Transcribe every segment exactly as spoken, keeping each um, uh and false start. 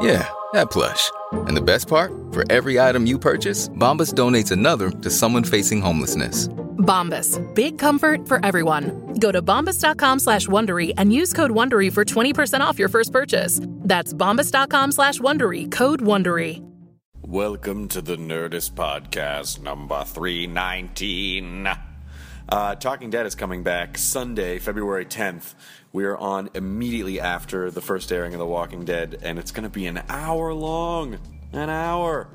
Yeah, that plush. And the best part? For every item you purchase, Bombas donates another to someone facing homelessness. Bombas. Big comfort for everyone. Go to bombas.com slash Wondery and use code Wondery for twenty percent off your first purchase. That's bombas.com slash Wondery. Code Wondery. Welcome to the Nerdist Podcast number three nineteen. Uh, Talking Dead is coming back Sunday, February tenth. We are on immediately after the first airing of The Walking Dead, and it's going to be an hour long. An hour.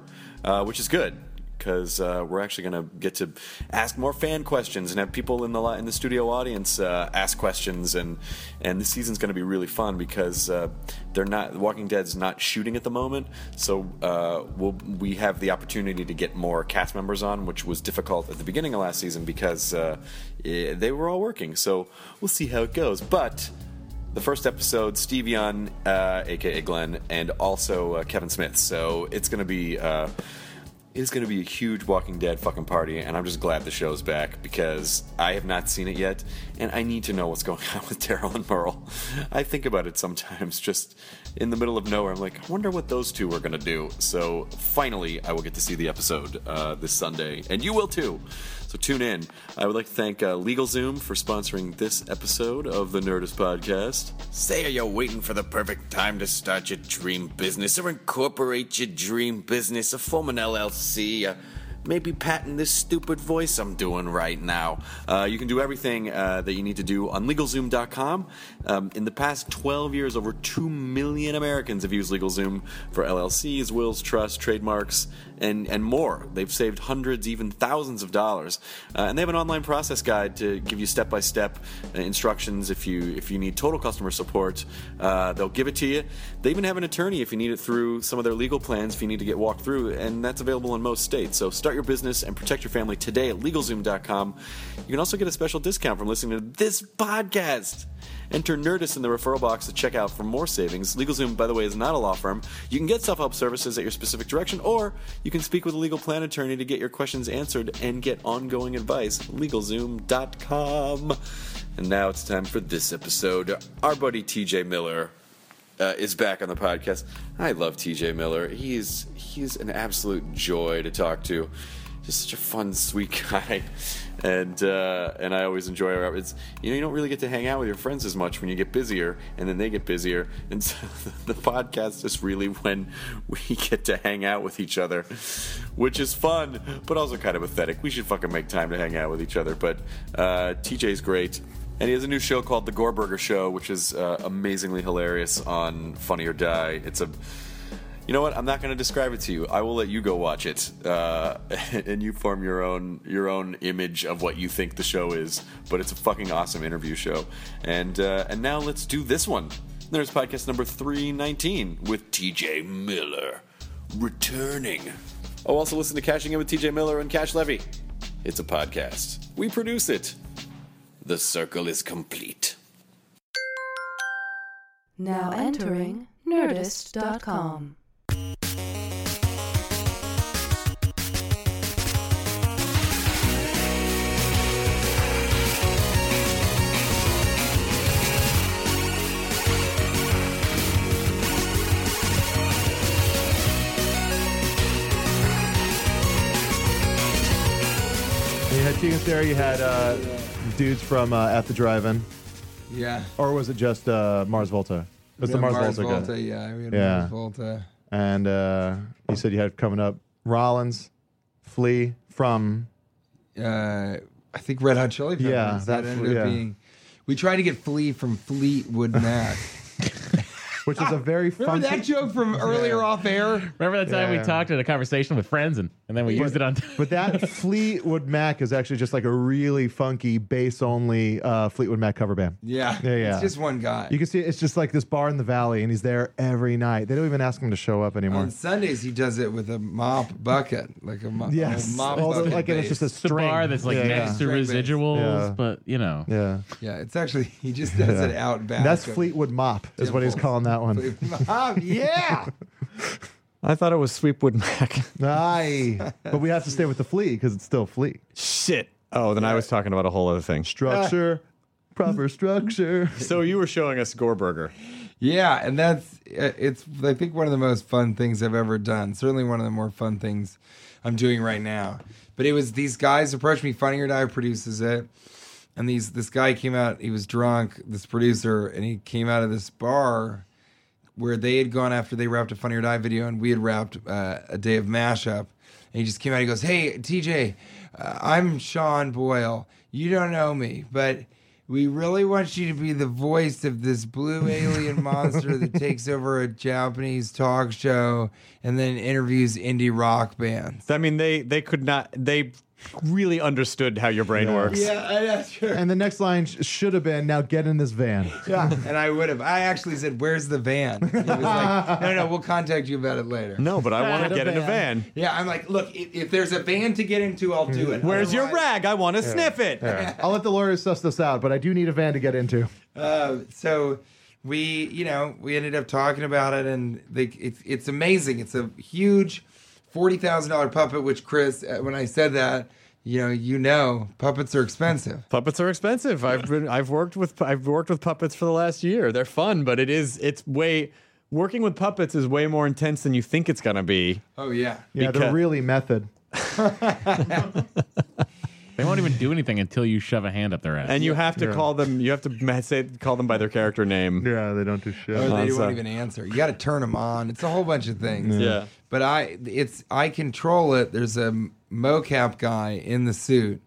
Uh, which is good. Because uh, we're actually going to get to ask more fan questions and have people in the in the studio audience uh, ask questions, and and this season's going to be really fun because uh, they're not Walking Dead's not shooting at the moment, so uh, we'll, we have the opportunity to get more cast members on, which was difficult at the beginning of last season because uh, it, they were all working. So we'll see how it goes, but. The first episode, Steve Yeun, uh, aka Glenn, and also uh, Kevin Smith. So it's going to be uh, it's going to be a huge Walking Dead fucking party, and I'm just glad the show's back because I have not seen it yet, and I need to know what's going on with Daryl and Merle. I think about it sometimes, just in the middle of nowhere. I'm like, I wonder what those two are going to do. So finally, I will get to see the episode uh, this Sunday, and you will too. So tune in. I would like to thank uh, LegalZoom for sponsoring this episode of the Nerdist Podcast. Say, are you waiting for the perfect time to start your dream business or incorporate your dream business, or form an L L C, or maybe patent this stupid voice I'm doing right now? Uh, you can do everything uh, that you need to do on LegalZoom dot com. Um, in the past twelve years, over two million Americans have used LegalZoom for L L Cs, wills, trusts, trademarks, And, and more. They've saved hundreds, even thousands of dollars. Uh, and they have an online process guide to give you step-by-step instructions if you if you need total customer support. Uh, they'll give it to you. They even have an attorney if you need it through some of their legal plans, if you need to get walked through, and that's available in most states. So start your business and protect your family today at LegalZoom dot com. You can also get a special discount from listening to this podcast. Enter Nerdist in the referral box to check out for more savings. LegalZoom, by the way, is not a law firm. You can get self-help services at your specific direction, or you can speak with a legal plan attorney to get your questions answered and get ongoing advice. LegalZoom dot com. And now it's time for this episode. Our buddy T J Miller uh, is back on the podcast. I love T J Miller. He's he's an absolute joy to talk to. Just such a fun, sweet guy. And uh, and I always enjoy our it's you know you don't really get to hang out with your friends as much when you get busier, and then they get busier, and so the podcast is really when we get to hang out with each other, which is fun but also kind of pathetic. We should fucking make time to hang out with each other. But uh, T J's great, and he has a new show called The Gorburger Show, which is uh, amazingly hilarious on Funny or Die. It's a You know what? I'm not going to describe it to you. I will let you go watch it, uh, and you form your own your own image of what you think the show is. But it's a fucking awesome interview show. And uh, and now let's do this one. There's podcast number three nineteen with T J Miller returning. Oh, also listen to Cashing In with T J Miller and Cash Levy. It's a podcast. We produce it. The circle is complete. Now entering Nerdist dot com. Tegan and Sarah, you had uh, dudes from uh, At the Drive-In. Yeah. Or was it just uh, Mars Volta? It was yeah, the Mars, Mars Volta, Volta guy. Yeah, we had yeah. Mars Volta. And uh, you said you had coming up Rollins, Flea from... Uh, I think Red Hot Chili Peppers. Yeah, that, that ended yeah. up being... We tried to get Flea from Fleetwood Mac. Which is a very remember funky... that joke from earlier yeah. off air? Remember that time yeah. we talked in a conversation with friends and, and then we but, used it on... But that Fleetwood Mac is actually just like a really funky bass-only uh, Fleetwood Mac cover band. Yeah. yeah, yeah. It's just one guy. You can see it's just like this bar in the valley and he's there every night. They don't even ask him to show up anymore. On Sundays, he does it with a mop bucket. Like a mop, yes. a mop All bucket. The, like, and it's just a string. It's a bar that's like yeah, next yeah. to residuals, yeah. but you know. Yeah. Yeah, it's actually... He just does yeah. it out back. That's Fleetwood Mop is Temple. What he's calling that. That one. Oh, yeah. I thought it was Sweepwood Mac. Aye. But we have to stay with the Flea because it's still Flea. Shit. Oh, then yeah. I was talking about a whole other thing. Structure. Uh, proper structure. So you were showing us Gorburger. Yeah, and that's, it's, I think, one of the most fun things I've ever done. Certainly one of the more fun things I'm doing right now. But it was these guys approached me. Funny or Die produces it. And these this guy came out. He was drunk, this producer, and he came out of this bar where they had gone after they wrapped a Funny or Die video and we had wrapped uh, a day of mashup. And he just came out and he goes, hey, T J, uh, I'm Sean Boyle. You don't know me, but we really want you to be the voice of this blue alien monster that takes over a Japanese talk show and then interviews indie rock bands. I mean, they, they could not... they. Really understood how your brain yeah. works. Yeah, I, yeah, sure. And the next line sh- should have been, now get in this van. Yeah, and I would have. I actually said, where's the van? And he was like, no, no, we'll contact you about it later. No, but I want to get van. in a van. Yeah, I'm like, look, if, if there's a van to get into, I'll do it. Where's Otherwise, your rag? I want to yeah. sniff it. Yeah. I'll let the lawyers suss this out, but I do need a van to get into. Uh, so we, you know, we ended up talking about it, and they, it's, it's amazing. It's a huge... forty thousand dollars puppet, which Chris, when I said that, you know, you know, puppets are expensive. Puppets are expensive. I've been, I've worked with, I've worked with puppets for the last year. They're fun, but it is, it's way, working with puppets is way more intense than you think it's going to be. Oh yeah. Yeah. They're really method. They won't even do anything until you shove a hand up their ass. And you have to yeah. call them, you have to say, call them by their character name. Yeah, they don't do shit. Or they won't even answer. You got to turn them on. It's a whole bunch of things. Yeah. yeah. But I it's I control it. There's a mocap guy in the suit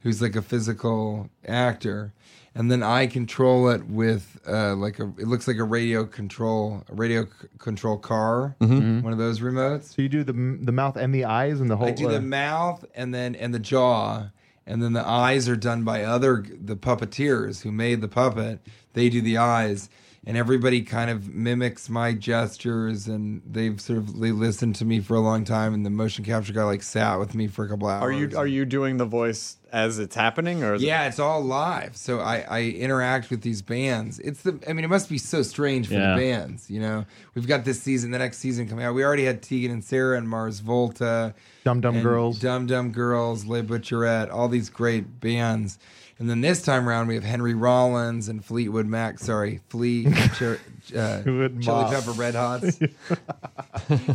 who's like a physical actor. And then I control it with uh, like a, it looks like a radio control, a radio c- control car, mm-hmm. one of those remotes. So you do the the mouth and the eyes and the whole. I do uh, the mouth and then and the jaw, and then the eyes are done by other the puppeteers who made the puppet. They do the eyes, and everybody kind of mimics my gestures, and they've sort of they listened to me for a long time, and the motion capture guy like sat with me for a couple hours. Are you are you doing the voice? As it's happening, or is yeah, it... it's all live. So I, I interact with these bands. It's the I mean, it must be so strange for yeah. the bands. You know, we've got this season, the next season coming out. We already had Tegan and Sarah and Mars Volta, Dumb Dumb Girls, Dumb Dumb Girls, Le Butcherette, all these great bands. And then this time around, we have Henry Rollins and Fleetwood Mac. Sorry, Flea, Chir- uh, Chili Mop. Pepper Red Hots.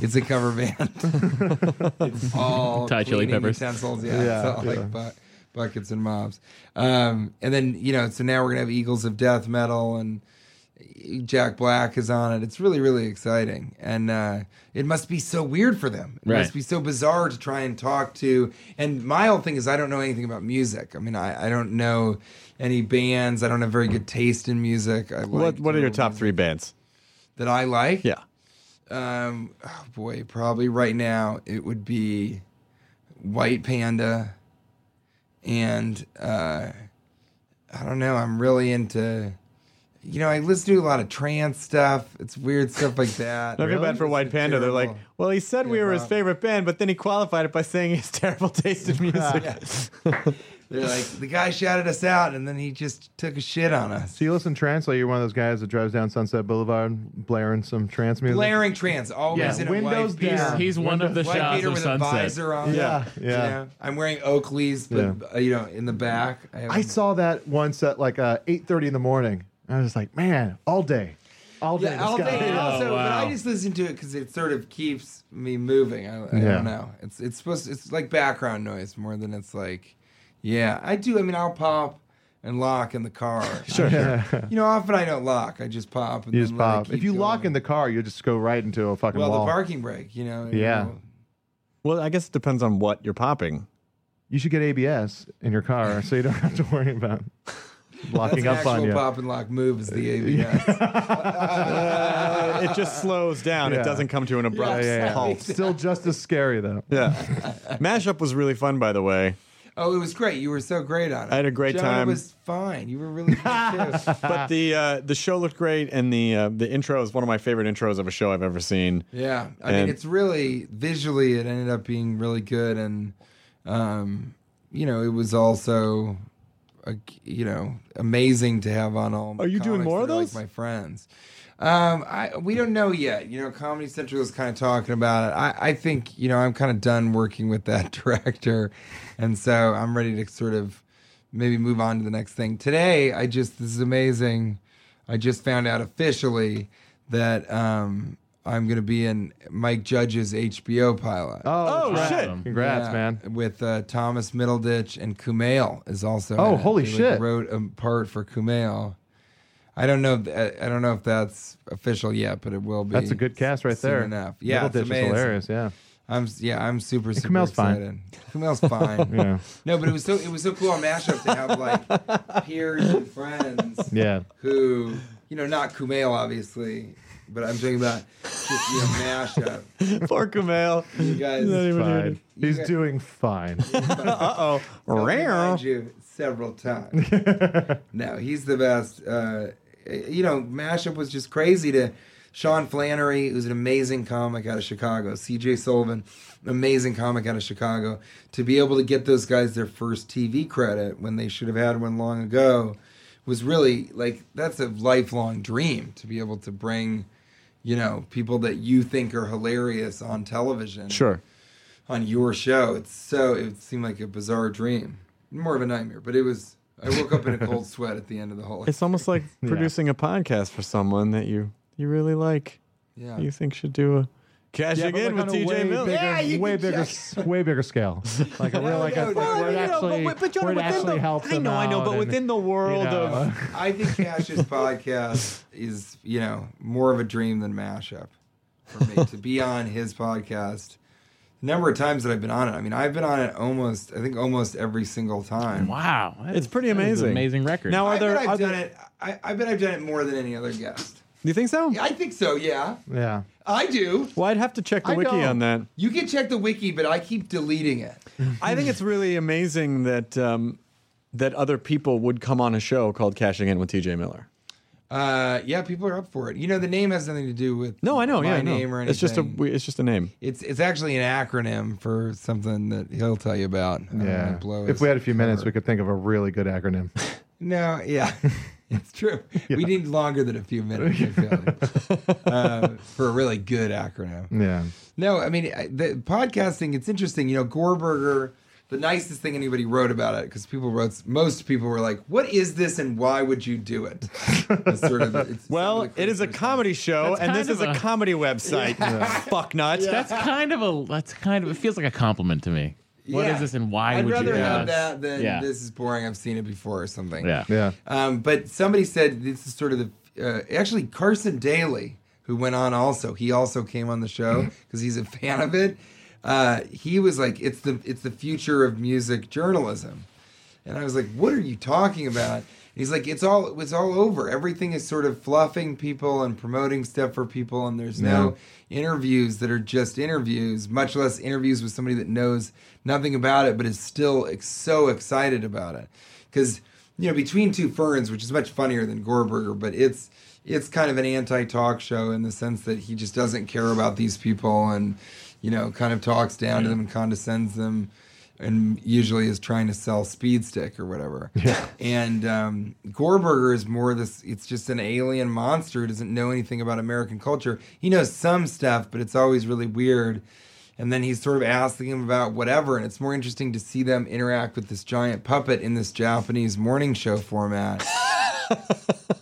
It's a cover band. It's all Thai Chili Peppers utensils. Yeah, yeah, it's all yeah. like. But, buckets and mobs. Um, and then, you know, so now we're going to have Eagles of Death Metal and Jack Black is on it. It's really, really exciting. And uh, it must be so weird for them. It right. must be so bizarre to try and talk to. And my whole thing is I don't know anything about music. I mean, I, I don't know any bands. I don't have very good taste in music. I like, what What are your top three bands? That I like? Yeah. Um, oh, boy, probably right now it would be White Panda. And uh, I don't know, I'm really into, you know, I listen to a lot of trance stuff. It's weird stuff like that. Don't feel bad for White Panda. They're like, well, he said we were his favorite band, but then he qualified it by saying he has terrible taste in music. They're like, the guy shouted us out, and then he just took a shit on us. So you listen to trance, like you're one of those guys that drives down Sunset Boulevard blaring some trance music? Blaring trance, always yeah. in a windows white down. He's, he's one windows. Of the shots of with Sunset. A visor on. Yeah, yeah. yeah. You know, I'm wearing Oakley's, but yeah. uh, you know, in the back. I, I saw that once at like uh, eight thirty in the morning. I was like, man, all day. All day. Yeah, all guy. Day. Oh, also, wow. But I just listen to it because it sort of keeps me moving. I, I yeah. don't know. It's, it's, supposed to, it's like background noise more than it's like... Yeah, I do. I mean, I'll pop and lock in the car. Sure. Yeah. You know, often I don't lock. I just pop. And you then just pop. If you going. Lock in the car, you'll just go right into a fucking well, wall. Well, the parking brake, you know. Yeah. You know. Well, I guess it depends on what you're popping. You should get A B S in your car so you don't have to worry about it. locking That's up on you. That's an actual pop and lock move is the A B S. uh, it just slows down. Yeah. It doesn't come to an abrupt yeah, yeah, yeah. halt. Still just as scary, though. Yeah. Mashup was really fun, by the way. Oh, it was great. You were so great on it. I had a great Jonah time. It was fine. You were really fun, too. But the uh, the show looked great, and the uh, the intro is one of my favorite intros of a show I've ever seen. Yeah. I and mean, it's really, visually, it ended up being really good, and, um, you know, it was also, a, you know, amazing to have on all my Are you doing more of those? Like my friends. Um, I we don't know yet. You know, Comedy Central is kind of talking about it. I, I think, you know, I'm kind of done working with that director. And so I'm ready to sort of maybe move on to the next thing. Today, I just, this is amazing. I just found out officially that um, I'm going to be in Mike Judge's H B O pilot. Oh, oh shit. Congrats, yeah, man. With uh, Thomas Middleditch, and Kumail is also. Oh, holy they, shit. Like, wrote a part for Kumail. I don't know. I don't know if that's official yet, but it will be. That's a good cast right soon there. Enough. Yeah, it's amazing. Hilarious. Yeah, I'm. Yeah, I'm super. super Kumail's excited. fine. Kumail's fine. Yeah. No, but it was so. It was so cool on Mashup to have like peers and friends. Yeah. Who, you know, not Kumail obviously, but I'm talking about just, you know, Mashup. Poor Kumail. You guys, he's fine. You he's guys, doing fine. Uh oh. Rare. Several times. No, he's the best. Uh, You know, Mashup was just crazy to Sean Flannery, who's an amazing comic out of Chicago, C J Sullivan, amazing comic out of Chicago, to be able to get those guys their first T V credit when they should have had one long ago was really, like, that's a lifelong dream, to be able to bring, you know, people that you think are hilarious on television. Sure. On your show. It's so, it seemed like a bizarre dream. More of a nightmare, but it was... I woke up in a cold sweat at the end of the whole experience. It's almost like producing yeah. a podcast for someone that you, you really like. Yeah. You think should do a Cashing In with T J Miller. Yeah, you way bigger, way bigger scale. Like a real, like a where it actually, but, but Jonah, where it actually the, helps. I know, I know, but and, within the world you know. of, I think Cash's podcast is, you know, more of a dream than Mashup for me to be on his podcast. Number of times that I've been on it. I mean, I've been on it almost, I think almost every single time. Wow. It's pretty amazing. An amazing record. Now, are there, I bet I've done there... it, I, I bet I've done it more than any other guest. You think so? Yeah, I think so, yeah. Yeah. I do. Well, I'd have to check the I wiki don't. on that. You can check the wiki, but I keep deleting it. I think it's really amazing that um, that other people would come on a show called Cashing In with T J Miller. Uh, yeah, people are up for it. You know, the name has nothing to do with no, I know, my yeah, I know. name or anything. It's just a, it's just a name. It's it's actually an acronym for something that he'll tell you about. Yeah, blow if we had a few cover. minutes, we could think of a really good acronym. No, yeah, it's true. Yeah. We need longer than a few minutes I feel like, uh, for a really good acronym. Yeah. No, I mean the podcasting. It's interesting. You know, Gorburger. The nicest thing anybody wrote about it, because people wrote, most people were like, "What is this, and why would you do it?" Sort of, it's well, sort of it is a comedy show, that's and this is a, a comedy website. Yeah. Yeah. Fuck nuts. Yeah. That's kind of a. That's kind of. It feels like a compliment to me. Yeah. What is this, and why I'd would you do it? I'd rather have that than yeah. this is boring. I've seen it before, or something. Yeah, yeah. Um, but somebody said this is sort of the. Uh, actually, Carson Daly, who went on also, he also came on the show because he's a fan of it. Uh, he was like, it's the it's the future of music journalism. And I was like, what are you talking about? And he's like, it's all it's all over. Everything is sort of fluffing people and promoting stuff for people, and there's no yeah. interviews that are just interviews, much less interviews with somebody that knows nothing about it but is still ex- so excited about it. Because, you know, Between Two Ferns, which is much funnier than Gorburger, but it's it's kind of an anti-talk show in the sense that he just doesn't care about these people and... you know, kind of talks down yeah. to them and condescends them and usually is trying to sell speed stick or whatever. Yeah. And um, Gorburger is more this, it's just an alien monster who doesn't know anything about American culture. He knows some stuff, but it's always really weird. And then he's sort of asking him about whatever, and it's more interesting to see them interact with this giant puppet in this Japanese morning show format.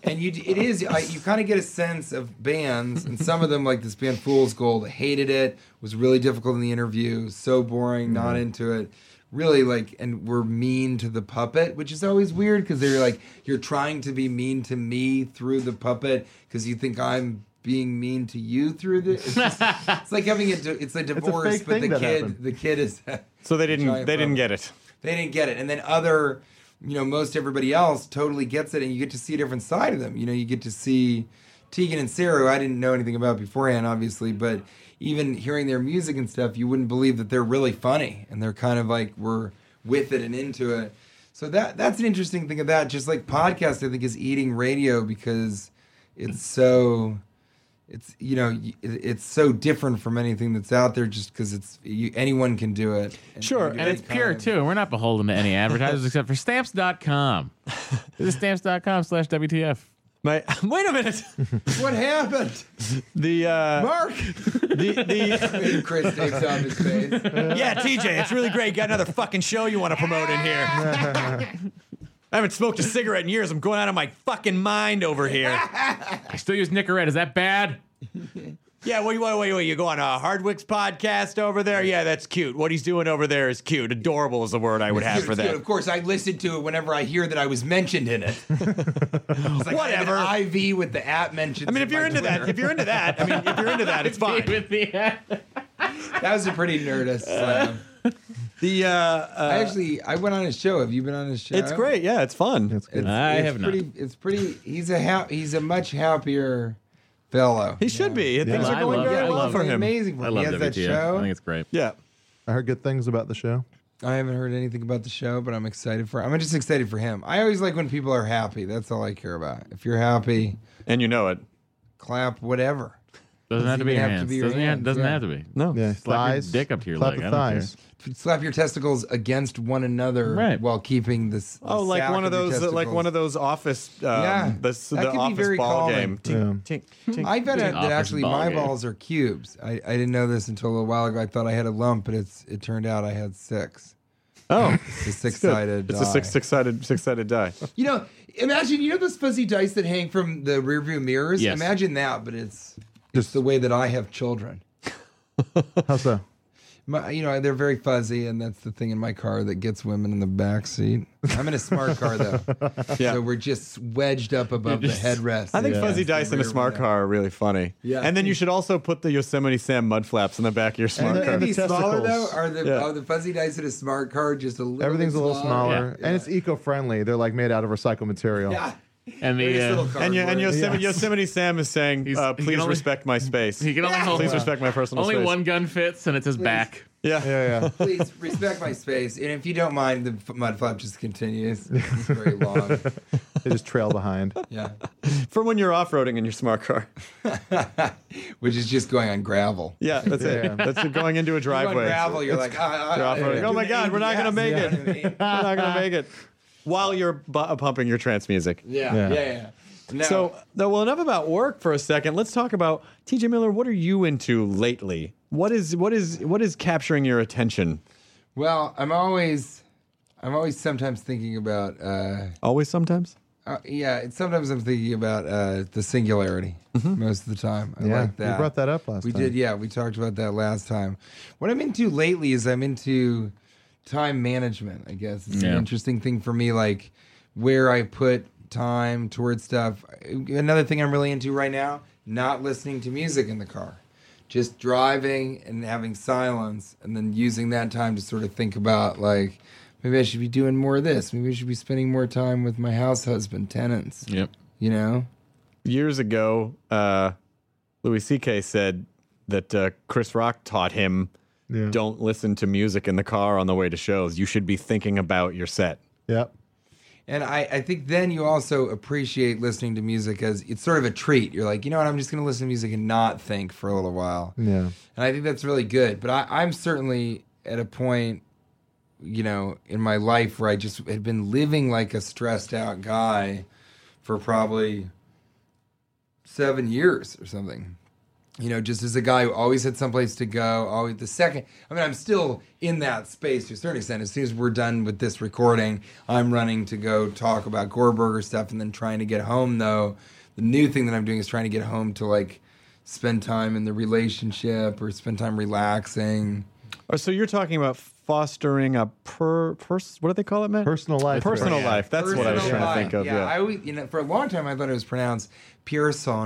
And you, it is, you kind of get a sense of bands, and some of them, like this band Fool's Gold, hated it, was really difficult in the interview, so boring, mm-hmm. not into it, really like, and were mean to the puppet, which is always weird because they're like, you're trying to be mean to me through the puppet because you think I'm being mean to you through this. It's, just, it's like having a, it's a divorce, it's a but the kid, happened. the kid is. So they didn't, they problem. didn't get it. They didn't get it, and then other. you know, most everybody else totally gets it, and you get to see a different side of them. You know, you get to see Tegan and Sarah, who I didn't know anything about beforehand, obviously, but even hearing their music and stuff, you wouldn't believe that they're really funny, and they're kind of like, we're with it and into it. So that that's an interesting thing of that. Just like podcast, I think, is eating radio because it's so, it's, you know, it's so different from anything that's out there just because it's, you, anyone can do it. And sure, do and it's time. Pure, too. We're not beholden to any advertisers except for Stamps dot com. This is Stamps dot com slash W T F. My, wait a minute. What happened? The uh, Mark. The the Chris takes off his face. Yeah, T J, it's really great. Got another fucking show you want to promote in here. I haven't smoked a cigarette in years. I'm going out of my fucking mind over here. I still use Nicorette. Is that bad? Yeah, wait, wait, wait, wait. You go on a Hardwick's podcast over there? Yeah, that's cute. What he's doing over there is cute. Adorable is the word I would have for that. Of course, I listen to it whenever I hear that I was mentioned in it. It's like whatever. I have an I V with the app mentioned. I mean, if you're into Twitter. that, if you're into that, I mean, if you're into that, it's fine. With the app. That was a pretty Nerdist. Uh, the uh, uh, I actually, I went on his show. Have you been on his show? It's great. Yeah, it's fun. It's, it's, I it's have pretty, not. It's pretty. He's a ha- he's a much happier fellow. He should yeah. be. Yeah. Things are going love, very yeah, well for him. Amazing. I love that show. I think it's great. Yeah, I heard good things about the show. I haven't heard anything about the show, but I'm excited for. I'm just excited for him. I always like when people are happy. That's all I care about. If you're happy, and you know it, clap whatever. Doesn't, doesn't have to be your hands. To be doesn't your hands. doesn't yeah. have to be. No. Yeah. Slap thighs, your dick up to your clap leg. The I don't thighs. Care. Slap your testicles against one another right. while keeping this. Oh, like one of those, uh, like one of those office. Um, yeah, this, that the could office be very ball calming. Game. Tink, yeah. tink, tink, I bet that actually my game. balls are cubes. I, I didn't know this until a little while ago. I thought I had a lump, but it's it turned out I had six. Oh, it's a six-sided. It's, it's a six six-sided six-sided die. You know, imagine you know those fuzzy dice that hang from the rearview mirrors. Yes. Imagine that, but it's. Just the way that I have children. How so? My, you know, they're very fuzzy, and that's the thing in my car that gets women in the back seat. I'm in a smart car, though. Yeah. So we're just wedged up above just, the headrest. I think yeah. fuzzy dice in a smart window. Car are really funny. Yeah. And then you should also put the Yosemite Sam mud flaps in the back of your smart and car. Are they smaller, though? Are the, yeah. are the fuzzy dice in a smart car just a little Everything's bit smaller? Everything's a little smaller. Yeah. Yeah. And it's eco-friendly. They're, like, made out of recycled material. Yeah. And the uh, and, and Yosemite, yes. Yosemite Sam is saying, uh, "Please only, respect my space." He can only yeah. hold. Please respect my personal. Only space. One gun fits, and it's his Please. Back. Yeah, yeah, yeah. Please respect my space, and if you don't mind, the mud flap just continues. It's very long. They just trail behind. Yeah, for when you're off-roading in your smart car, which is just going on gravel. Yeah, that's yeah, it. Yeah. That's it, going into a driveway. You're on gravel, you're it's, like, uh, you're off-roading. Yeah. Oh my God, we're not gonna make yeah. it. We're not gonna make it. While you're bu- pumping your trance music. Yeah, yeah, yeah. yeah. Now, so, no, well, enough about work for a second. Let's talk about, T J Miller, what are you into lately? What is what is what is capturing your attention? Well, I'm always, I'm always sometimes thinking about... Uh, always sometimes? Uh, yeah, sometimes I'm thinking about uh, the singularity mm-hmm. most of the time. I yeah, like that. You brought that up last we time. We did, yeah. We talked about that last time. What I'm into lately is I'm into... time management, I guess. It's yeah. an interesting thing for me, like where I put time towards stuff. Another thing I'm really into right now, not listening to music in the car. Just driving and having silence and then using that time to sort of think about, like, maybe I should be doing more of this. Maybe I should be spending more time with my house husband, tenants. Yep. You know? Years ago, uh, Louis C K said that uh, Chris Rock taught him Yeah. don't listen to music in the car on the way to shows. You should be thinking about your set. Yep. And I, I think then you also appreciate listening to music as it's sort of a treat. You're like, you know what, I'm just going to listen to music and not think for a little while. Yeah. And I think that's really good. But I, I'm certainly at a point, you know, in my life where I just had been living like a stressed out guy for probably seven years or something. You know, just as a guy who always had someplace to go, always the second. I mean, I'm still in that space to a certain extent. As soon as we're done with this recording, I'm running to go talk about Gorburger stuff and then trying to get home, though. The new thing that I'm doing is trying to get home to, like, spend time in the relationship or spend time relaxing. Oh, so you're talking about fostering a per, pers, what do they call it, man? Personal life. Personal yeah. life. That's Personal what I was trying life. To think of. Yeah, yeah. I always, you know, for a long time I thought it was pronounced Personal.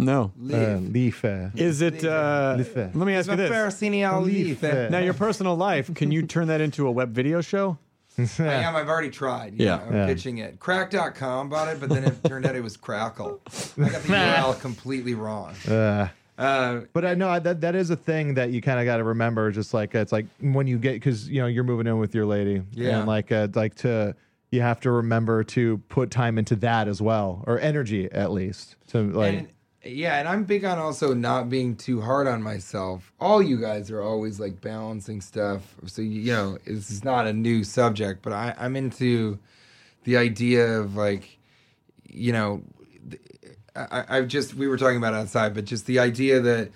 No. Life. Uh, Is it? Uh, let me ask you this. Personal life. Now, your personal life, can you turn that into a web video show? I am. I've already tried. Yeah. Know, I'm yeah. pitching it. Crack dot com bought it, but then it turned out it was Crackle. I got the U R L completely wrong. Uh, uh, but I know that that is a thing that you kind of got to remember. Just like, it's like when you get, because, you know, you're moving in with your lady. Yeah. And like, uh, like to, you have to remember to put time into that as well, or energy at least. To like. And, yeah, and I'm big on also not being too hard on myself. All you guys are always like balancing stuff. So, you know, this is not a new subject, but I, I'm into the idea of like, you know, I, I've just, we were talking about it outside, but just the idea that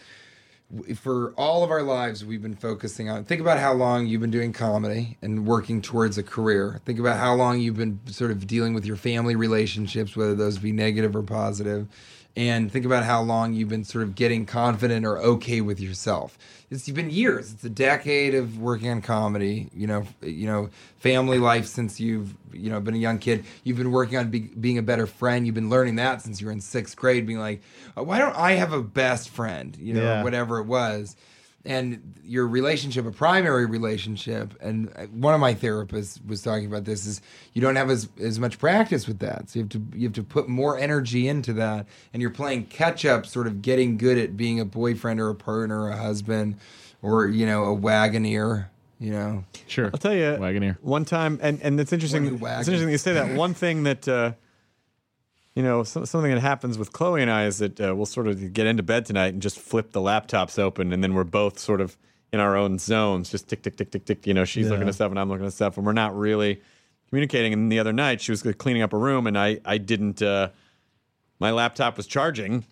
for all of our lives, we've been focusing on, think about how long you've been doing comedy and working towards a career. Think about how long you've been sort of dealing with your family relationships, whether those be negative or positive. And think about how long you've been sort of getting confident or okay with yourself. It's been years. It's a decade of working on comedy. You know, you know, family life since you've you know been a young kid. You've been working on be, being a better friend. You've been learning that since you were in sixth grade, being like, oh, why don't I have a best friend? You know, yeah. whatever it was. And your relationship, a primary relationship, and one of my therapists was talking about this, is you don't have as, as much practice with that. So you have to you have to put more energy into that, and you're playing catch-up, sort of getting good at being a boyfriend or a partner or a husband or, you know, a wagoneer, you know. Sure. I'll tell you, wagoneer. One time, and, and it's interesting it's interesting that you say that. One thing that, uh, you know, so, something that happens with Chloe and I is that uh, we'll sort of get into bed tonight and just flip the laptops open, and then we're both sort of in our own zones, just tick, tick, tick, tick, tick. You know, she's yeah. looking at stuff and I'm looking at stuff, and we're not really communicating. And the other night, she was cleaning up a room, and I, I didn't. Uh, my laptop was charging.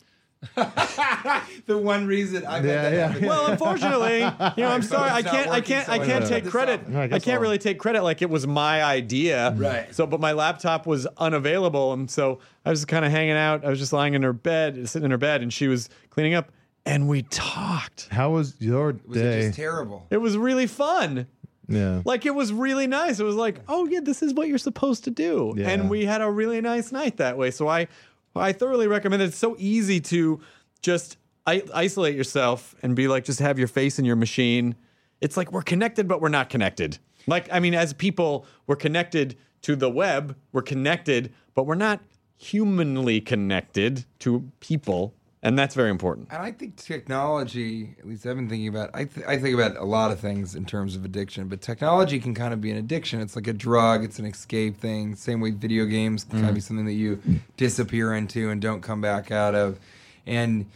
The one reason I yeah, yeah. Well, unfortunately, you know, I'm sorry. I can't, I can't, I can't take credit. No, I, I can't really take credit. Like it was my idea. Right. So, but my laptop was unavailable. And so I was kind of hanging out. I was just lying in her bed, sitting in her bed, and she was cleaning up, and we talked. How was your day? Was it just terrible? It was really fun. Yeah. Like it was really nice. It was like, oh yeah, this is what you're supposed to do. Yeah. And we had a really nice night that way. So I, I thoroughly recommend it. It's so easy to just I- isolate yourself and be like, just have your face in your machine. It's like we're connected, but we're not connected. Like, I mean, as people, we're connected to the web. We're connected, but we're not humanly connected to people. And that's very important. And I think technology, at least I've been thinking about, I, th- I think about a lot of things in terms of addiction, but technology can kind of be an addiction. It's like a drug. It's an escape thing. Same way video games can mm. kind of be something that you disappear into and don't come back out of. And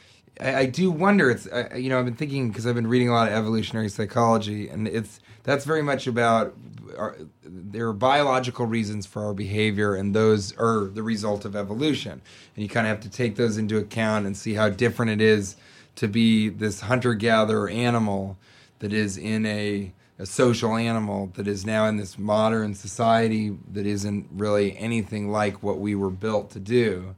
I, I do wonder, it's, I, you know, I've been thinking, because I've been reading a lot of evolutionary psychology, and it's that's very much about our, there are biological reasons for our behavior, and those are the result of evolution. And you kind of have to take those into account and see how different it is to be this hunter-gatherer animal that is in a, a social animal that is now in this modern society that isn't really anything like what we were built to do.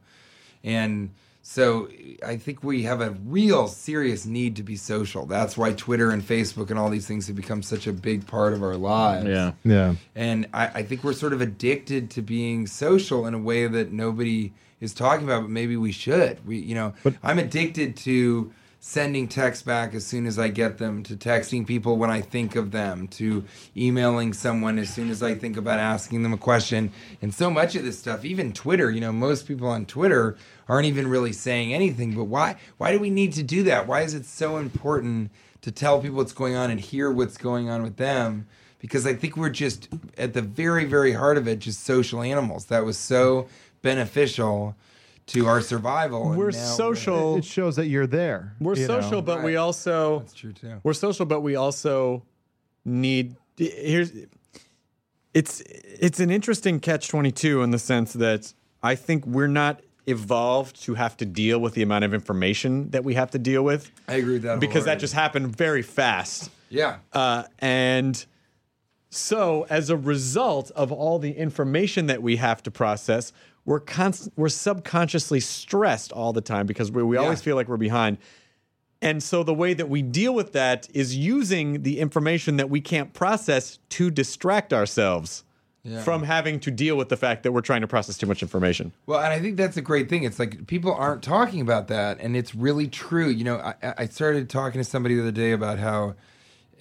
And so I think we have a real serious need to be social. That's why Twitter and Facebook and all these things have become such a big part of our lives. Yeah, yeah. And I, I think we're sort of addicted to being social in a way that nobody is talking about, but maybe we should. We, you know, but, I'm addicted to sending texts back as soon as I get them, to texting people when I think of them, to emailing someone as soon as I think about asking them a question. And so much of this stuff, even Twitter, you know, most people on Twitter aren't even really saying anything. But why why do we need to do that? Why is it so important to tell people what's going on and hear what's going on with them? Because I think we're just, at the very, very heart of it, just social animals. That was so beneficial to our survival. We're social. We're, it shows that you're there. We're you social, know. But right. we also. That's true too. We're social, but we also need. Here's. It's it's an interesting catch twenty-two in the sense that I think we're not evolved to have to deal with the amount of information that we have to deal with. I agree with that. Because that just happened very fast. Yeah. Uh, and so as a result of all the information that we have to process, We're const- we're subconsciously stressed all the time because we, we yeah. always feel like we're behind. And so the way that we deal with that is using the information that we can't process to distract ourselves yeah. from having to deal with the fact that we're trying to process too much information. Well, and I think that's a great thing. It's like people aren't talking about that, and it's really true. You know, I, I started talking to somebody the other day about how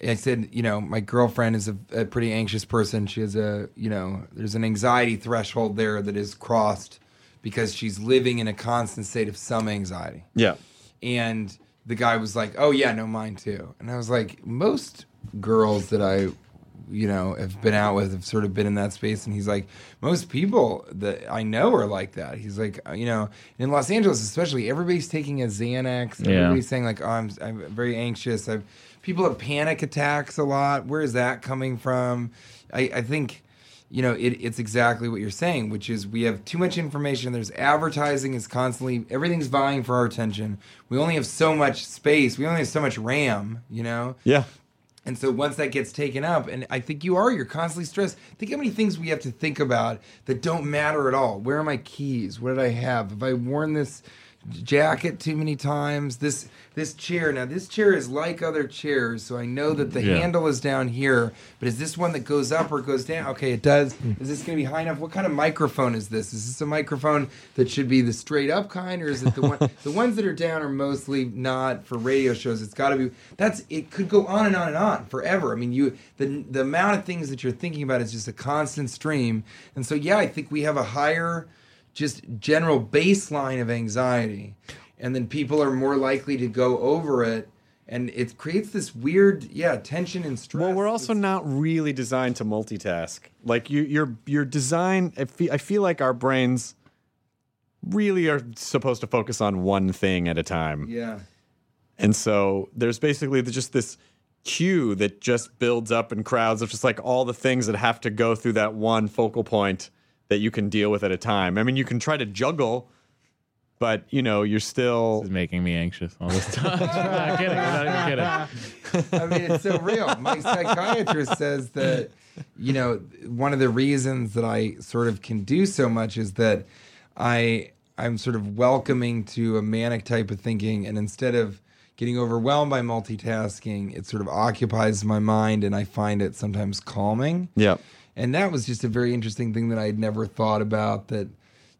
I said, you know, my girlfriend is a, a pretty anxious person. She has a, you know, there's an anxiety threshold there that is crossed because she's living in a constant state of some anxiety. Yeah. And the guy was like, oh, yeah, no, mine too. And I was like, most girls that I, you know, have been out with have sort of been in that space. And he's like, most people that I know are like that. He's like, you know, in Los Angeles especially, everybody's taking a Xanax. Everybody's yeah. saying like, oh, I'm, I'm very anxious. I've, people have panic attacks a lot. Where is that coming from? I, I think, you know, it, it's exactly what you're saying, which is we have too much information. There's advertising is constantly, everything's vying for our attention. We only have so much space. We only have so much RAM, you know? Yeah. And so once that gets taken up, and I think you are, you're constantly stressed. Think how many things we have to think about that don't matter at all. Where are my keys? What did I have? Have I worn this jacket too many times? This this chair. Now, this chair is like other chairs, so I know that the yeah. handle is down here, but is this one that goes up or goes down? Okay, it does. Is this going to be high enough? What kind of microphone is this? Is this a microphone that should be the straight-up kind, or is it the one? The ones that are down are mostly not for radio shows. It's got to be... That's It could go on and on and on forever. I mean, you the the amount of things that you're thinking about is just a constant stream, and so, yeah, I think we have a higher... just general baseline of anxiety. And then people are more likely to go over it. And it creates this weird, yeah, tension and stress. Well, we're also it's, not really designed to multitask. Like, you, you're you're designed... I feel, I feel like our brains really are supposed to focus on one thing at a time. Yeah. And so there's basically just this queue that just builds up in crowds of just, like, all the things that have to go through that one focal point that you can deal with at a time. I mean, you can try to juggle, but, you know, you're still... This is making me anxious all this time. I'm kidding. I'm not even kidding. I mean, it's so real. My psychiatrist says that, you know, one of the reasons that I sort of can do so much is that I, I'm sort of welcoming to a manic type of thinking, and instead of getting overwhelmed by multitasking, it sort of occupies my mind, and I find it sometimes calming. Yeah. And that was just a very interesting thing that I had never thought about, that,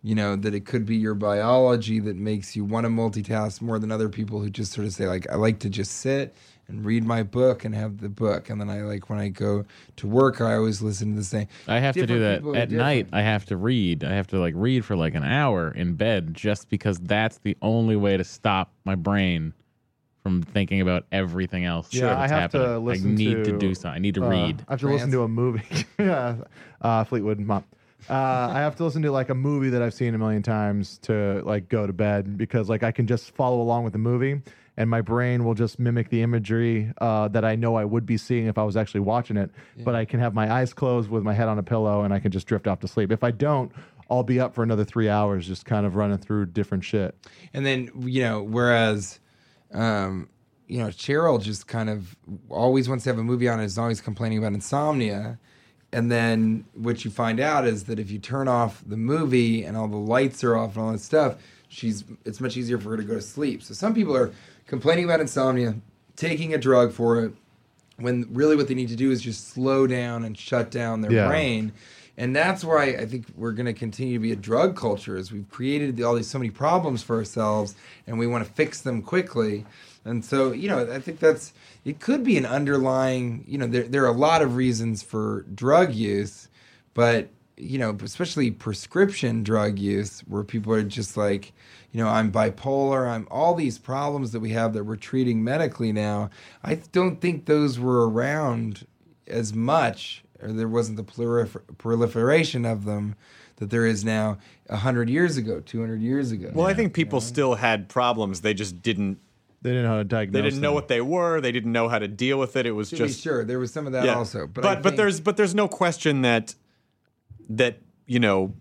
you know, that it could be your biology that makes you want to multitask more than other people who just sort of say, like, I like to just sit and read my book and have the book. And then I, like, when I go to work, I always listen to the same. I have to do that. At night, I have to read. I have to, like, read for, like, an hour in bed just because that's the only way to stop my brain from thinking about everything else. Yeah, that's I have happening. to listen I need to, to do something. I need to uh, read. I have to Trans. listen to a movie. yeah, uh, Fleetwood Mac. Uh, I have to listen to, like, a movie that I've seen a million times to, like, go to bed, because, like, I can just follow along with the movie, and my brain will just mimic the imagery uh, that I know I would be seeing if I was actually watching it. Yeah. But I can have my eyes closed with my head on a pillow, and I can just drift off to sleep. If I don't, I'll be up for another three hours just kind of running through different shit. And then, you know, whereas... Um, you know, Cheryl just kind of always wants to have a movie on and is always complaining about insomnia. And then what you find out is that if you turn off the movie and all the lights are off and all that stuff, she's it's much easier for her to go to sleep. So some people are complaining about insomnia, taking a drug for it, when really what they need to do is just slow down and shut down their yeah. brain. And that's why I think we're going to continue to be a drug culture, is we've created all these so many problems for ourselves, and we want to fix them quickly. And so, you know, I think that's, it could be an underlying, you know, there there are a lot of reasons for drug use, but, you know, especially prescription drug use, where people are just like, you know, I'm bipolar, I'm all these problems that we have that we're treating medically now. I don't think those were around as much, or there wasn't the prolifer- proliferation of them that there is now one hundred years ago, two hundred years ago. Well, I think people you know? still had problems. They just didn't... They didn't know how to diagnose They didn't them. know what they were. They didn't know how to deal with it. It was to just... Be sure, there was some of that yeah. also. But but, but think... there's but there's no question that, that you know,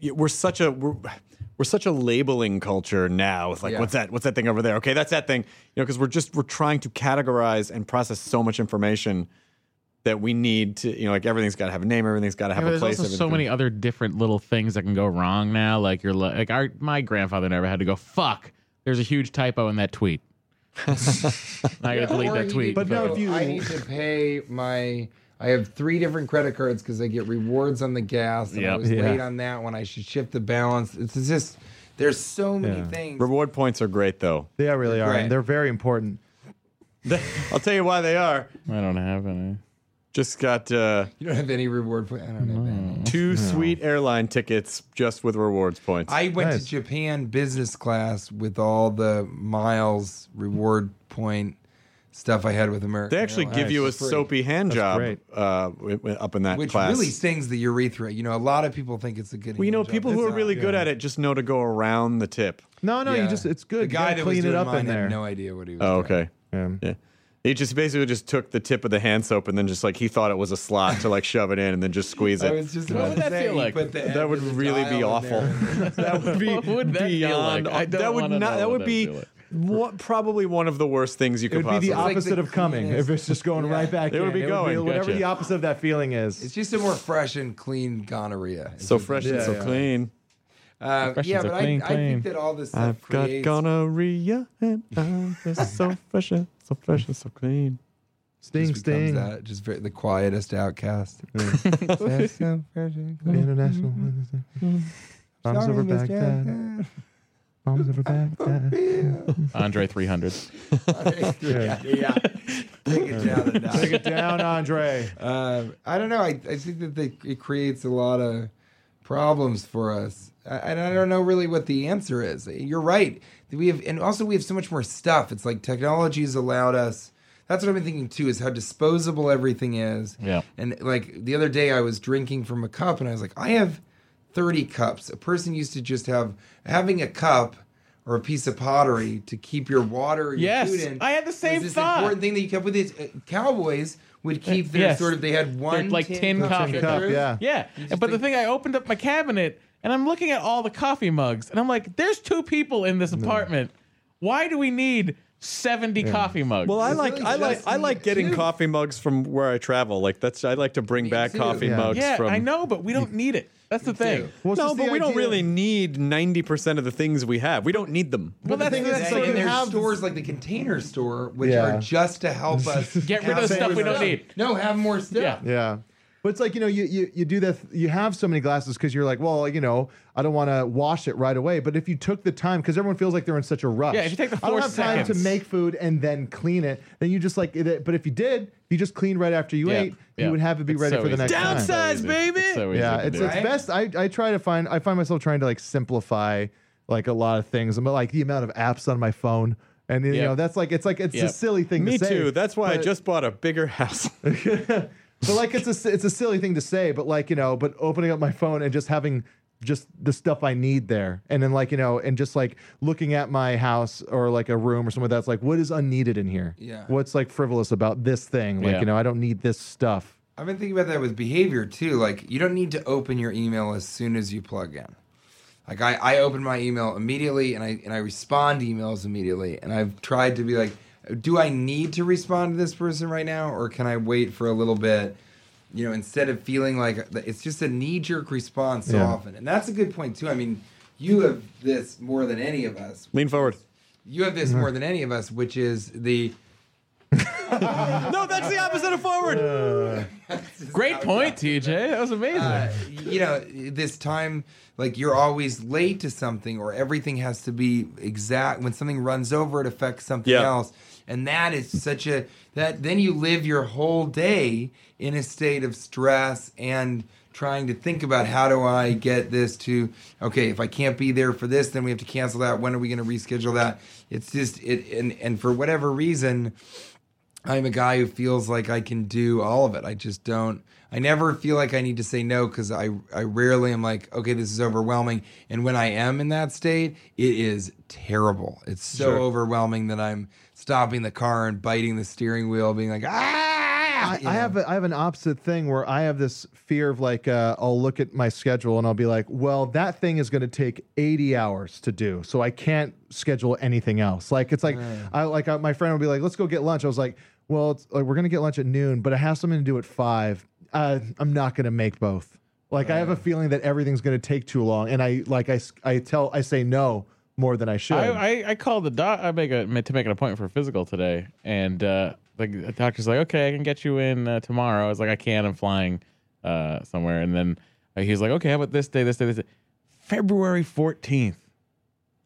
we're such a... We're, we're such a labeling culture now. It's like, yeah. what's that? What's that thing over there? Okay, that's that thing. You know, because we're just... We're trying to categorize and process so much information that we need to, you know, like, everything's got to have a name, everything's got to have yeah, a there's place. There's also so many other different little things that can go wrong now. Like, you're like, our, my grandfather never had to go, fuck, there's a huge typo in that tweet. I gotta yeah, delete that tweet. But no, if you... I need to pay my... I have three different credit cards because I get rewards on the gas, and yep, I was yeah. late on that one. I should shift the balance. It's just, there's so many yeah. things. Reward points are great, though. They really are. Right. And they're very important. I'll tell you why they are. I don't have any. Just got... Uh, you don't have any reward points? I don't no. have any. Two no. sweet airline tickets just with rewards points. I went nice. to Japan business class with all the miles reward point stuff I had with American. They actually Airlines. give you a soapy hand job uh, up in that Which class. Which really stings the urethra. You know, a lot of people think it's a good Well, you know, people job. who it's are really not, good yeah. at it just know to go around the tip. No, no, yeah. you just it's good. The guy you that was doing it up mine in there. had no idea what he was doing. Oh, okay. Yeah. yeah. He just basically just took the tip of the hand soap and then just like he thought it was a slot to like shove it in and then just squeeze it. I was just what would that feel like? That would really be awful. That would be beyond. That would not. That would be. What, probably one of the worst things you could possibly. It would possibly. be the opposite like the of coming. Cleanest. If it's just going yeah. right back it in. Would be it going. Would be whatever gotcha. the opposite of that feeling is. It's just a more fresh and clean gonorrhea. It's so fresh and yeah, so yeah. clean. Uh, yeah, but clean, I, clean. I think that all this stuff I've creates... got gonorrhea and I'm just so fresh and so fresh and so clean. Sting, just sting. That, just very, the quietest outcast. The international one. Bombs over Baghdad. Bombs over Baghdad. Andre three hundred. Andre three hundred. Yeah. Take it down, Take it down, Andre. Uh, I don't know. I, I think that they, it creates a lot of problems for us. And I, I don't know really what the answer is. You're right. We have, and also we have so much more stuff. It's like technology has allowed us. That's what I've been thinking too, is how disposable everything is. Yeah. And like the other day, I was drinking from a cup, and I was like, I have thirty cups. A person used to just have having a cup or a piece of pottery to keep your water and yes, your food in. I had the same this thought. This important thing that you kept with these uh, cowboys would keep their yes. sort of, they had one They're like tin, tin coffee. coffee cup, yeah. yeah. But think, the thing, I opened up my cabinet and I'm looking at all the coffee mugs and I'm like, there's two people in this apartment. No. Why do we need seventy yeah. coffee mugs? Well, I like really I like I like getting too. coffee mugs from where I travel. Like that's I like to bring Me back too. coffee yeah. mugs. Yeah, from... I know, but we don't need it. That's the thing. Well, no, but we don't really need ninety percent of the things we have. We don't need them. Well, well the thing is, that's like, there's have stores like the Container Store, which yeah. are just to help us get rid of the stuff we don't need. No, have more stuff. Yeah. yeah. But it's like, you know, you, you, you do that. You have so many glasses because you're like, well, you know, I don't want to wash it right away. But if you took the time, because everyone feels like they're in such a rush. Yeah, if you take the four I don't have seconds. time to make food and then clean it. Then you just like it. But if you did, if you just cleaned right after you yeah. ate, yeah. you would have it be it's ready so for the next Downsize, time. Downsize, baby. It's so easy yeah, it's, it's best. I, I try to find, I find myself trying to like simplify like a lot of things. I'm like the amount of apps on my phone. And, you yep. know, that's like, it's like, it's yep. a silly thing Me to say. Me too. That's why I just bought a bigger house. But like it's a it's a silly thing to say, but like you know, but opening up my phone and just having just the stuff I need there, and then like you know, and just like looking at my house or like a room or something that's like, what is unneeded in here? Yeah, what's like frivolous about this thing? Like yeah. you know, I don't need this stuff. I've been thinking about that with behavior too. Like you don't need to open your email as soon as you plug in. Like I, I open my email immediately, and I and I respond to emails immediately, and I've tried to be like, do I need to respond to this person right now, or can I wait for a little bit? You know, instead of feeling like it's just a knee-jerk response so yeah. often. And that's a good point, too. I mean, you have this more than any of us. Lean forward. You have this more than any of us, which is the... No, that's the opposite of forward. Uh, Great point, T J. That was amazing. Uh, you know, this time, like you're always late to something, or everything has to be exact. When something runs over, it affects something yeah. else. And that is such a that then you live your whole day in a state of stress and trying to think about how do I get this to okay, if I can't be there for this, then we have to cancel that. When are we going to reschedule that? It's just it and, and for whatever reason, I'm a guy who feels like I can do all of it. I just don't I never feel like I need to say no because I, I rarely am like, okay, this is overwhelming. And when I am in that state, it is terrible. It's so sure. overwhelming that I'm stopping the car and biting the steering wheel, being like, ah! I, I have a, I have an opposite thing where I have this fear of like, uh, I'll look at my schedule and I'll be like, well, that thing is going to take eighty hours to do, so I can't schedule anything else. Like, it's like, right. I like I, my friend would be like, let's go get lunch. I was like, well, it's like we're going to get lunch at noon, but I have something to do at five. Uh, I'm not going to make both. Like, right. I have a feeling that everything's going to take too long. And I, like, I, I tell, I say no more than I should. I, I, I call the doc, I make a, to make an appointment for a physical today. And, uh, like the doctor's like, okay, I can get you in uh, tomorrow. I was like, I can't, I'm flying, uh, somewhere. And then uh, he was like, okay, how about this day, this day, this day? February fourteenth.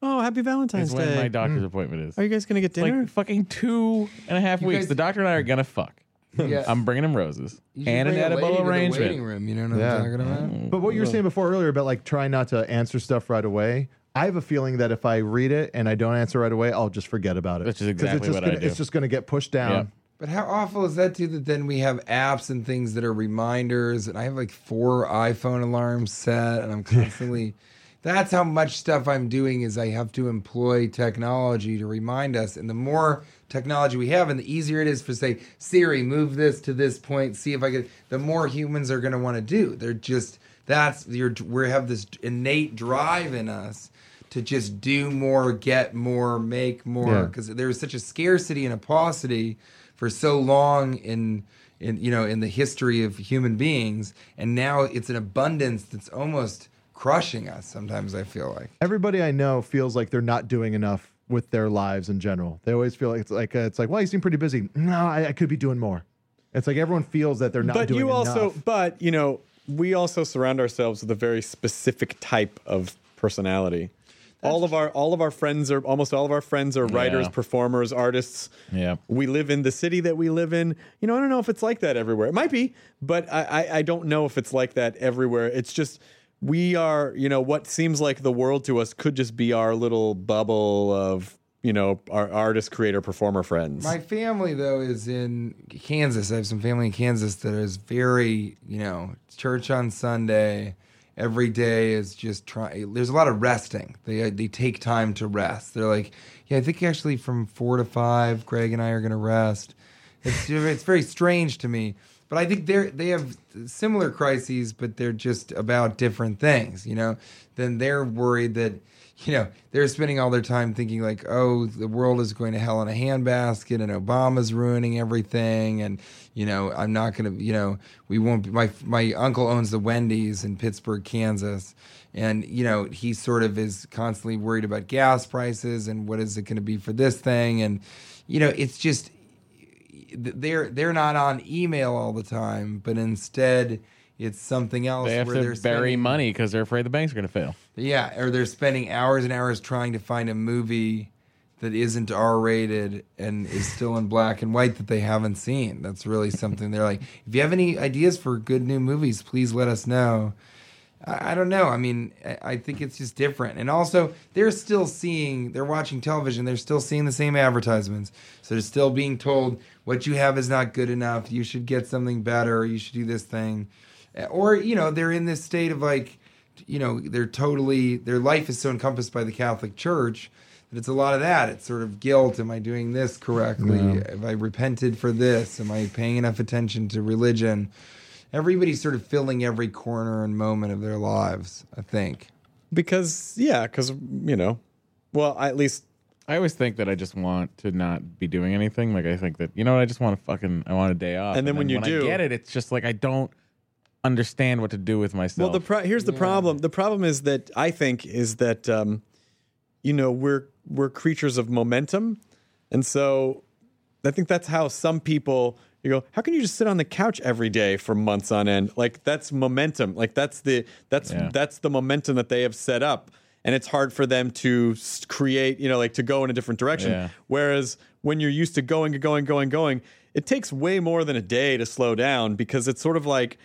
Oh, happy Valentine's Day. That's when my doctor's mm. appointment is. Are you guys going to get dinner? Like fucking two and a half you weeks. Guys, the doctor and I are going to fuck. Yeah. I'm bringing him roses and an edible arrangement. Waiting room, you know what yeah. I'm talking about? Mm. But what you were saying before earlier about like trying not to answer stuff right away, I have a feeling that if I read it and I don't answer right away, I'll just forget about it. Which is exactly what gonna, I do. It's just going to get pushed down. Yep. But how awful is that, too, that then we have apps and things that are reminders, and I have like four iPhone alarms set, and I'm constantly... That's how much stuff I'm doing is I have to employ technology to remind us. And the more technology we have, and the easier it is for, say, Siri, move this to this point, see if I could, the more humans are going to want to do. They're just, that's, you're, we have this innate drive in us to just do more, get more, make more. Because yeah. there was such a scarcity and a paucity for so long in... in you know, in the history of human beings, and now it's an abundance that's almost crushing us sometimes, I feel like. Everybody I know feels like they're not doing enough with their lives in general. They always feel like it's like, uh, it's like, well, you seem pretty busy. No, I, I could be doing more. It's like everyone feels that they're not but doing you also, enough. But, you know, we also surround ourselves with a very specific type of personality. That's all of our all of our friends are almost all of our friends are writers, yeah. performers, artists. Yeah, we live in the city that we live in. You know, I don't know if it's like that everywhere. It might be, but I, I, I don't know if it's like that everywhere. It's just we are, you know, what seems like the world to us could just be our little bubble of, you know, our artist, creator, performer friends. My family, though, is in Kansas. I have some family in Kansas that is very, you know, church on Sunday. Every day is just trying. There's a lot of resting. They they take time to rest. They're like, yeah, I think actually from four to five, Greg and I are going to rest. It's it's very strange to me, but I think they they have similar crises, but they're just about different things. You know, then they're worried that you know they're spending all their time thinking like, oh, the world is going to hell in a handbasket, and Obama's ruining everything, and. You know, I'm not going to, you know, we won't be, my, my uncle owns the Wendy's in Pittsburgh, Kansas. And, you know, he sort of is constantly worried about gas prices and what is it going to be for this thing. And, you know, it's just, they're, they're not on email all the time, but instead it's something else. They have where to they're bury spending, money because they're afraid the bank's going to fail. Yeah. Or they're spending hours and hours trying to find a movie that isn't R-rated and is still in black and white that they haven't seen. That's really something. They're like, if you have any ideas for good new movies, please let us know. I, I don't know. I mean, I, I think it's just different. And also, they're still seeing, they're watching television, they're still seeing the same advertisements. So they're still being told what you have is not good enough, you should get something better, you should do this thing. Or, you know, they're in this state of like, you know, they're totally, their life is so encompassed by the Catholic Church. It's a lot of that. It's sort of guilt. Am I doing this correctly? No. Have I repented for this? Am I paying enough attention to religion? Everybody's sort of filling every corner and moment of their lives, I think. Because, yeah, because, you know, well, I, at least... I always think that I just want to not be doing anything. Like, I think that, you know what, I just want to fucking... I want a day off. And then, and then when you when do... When I get it, it's just like I don't understand what to do with myself. Well, the pro- here's the yeah. problem. The problem is that, I think, is that, um, you know, we're... we're creatures of momentum. And so I think that's how some people, you go, how can you just sit on the couch every day for months on end? Like that's momentum. Like that's the, that's, yeah. that's the momentum that they have set up. And it's hard for them to create, you know, like to go in a different direction. Yeah. Whereas when you're used to going, going, going, going, it takes way more than a day to slow down because it's sort of like,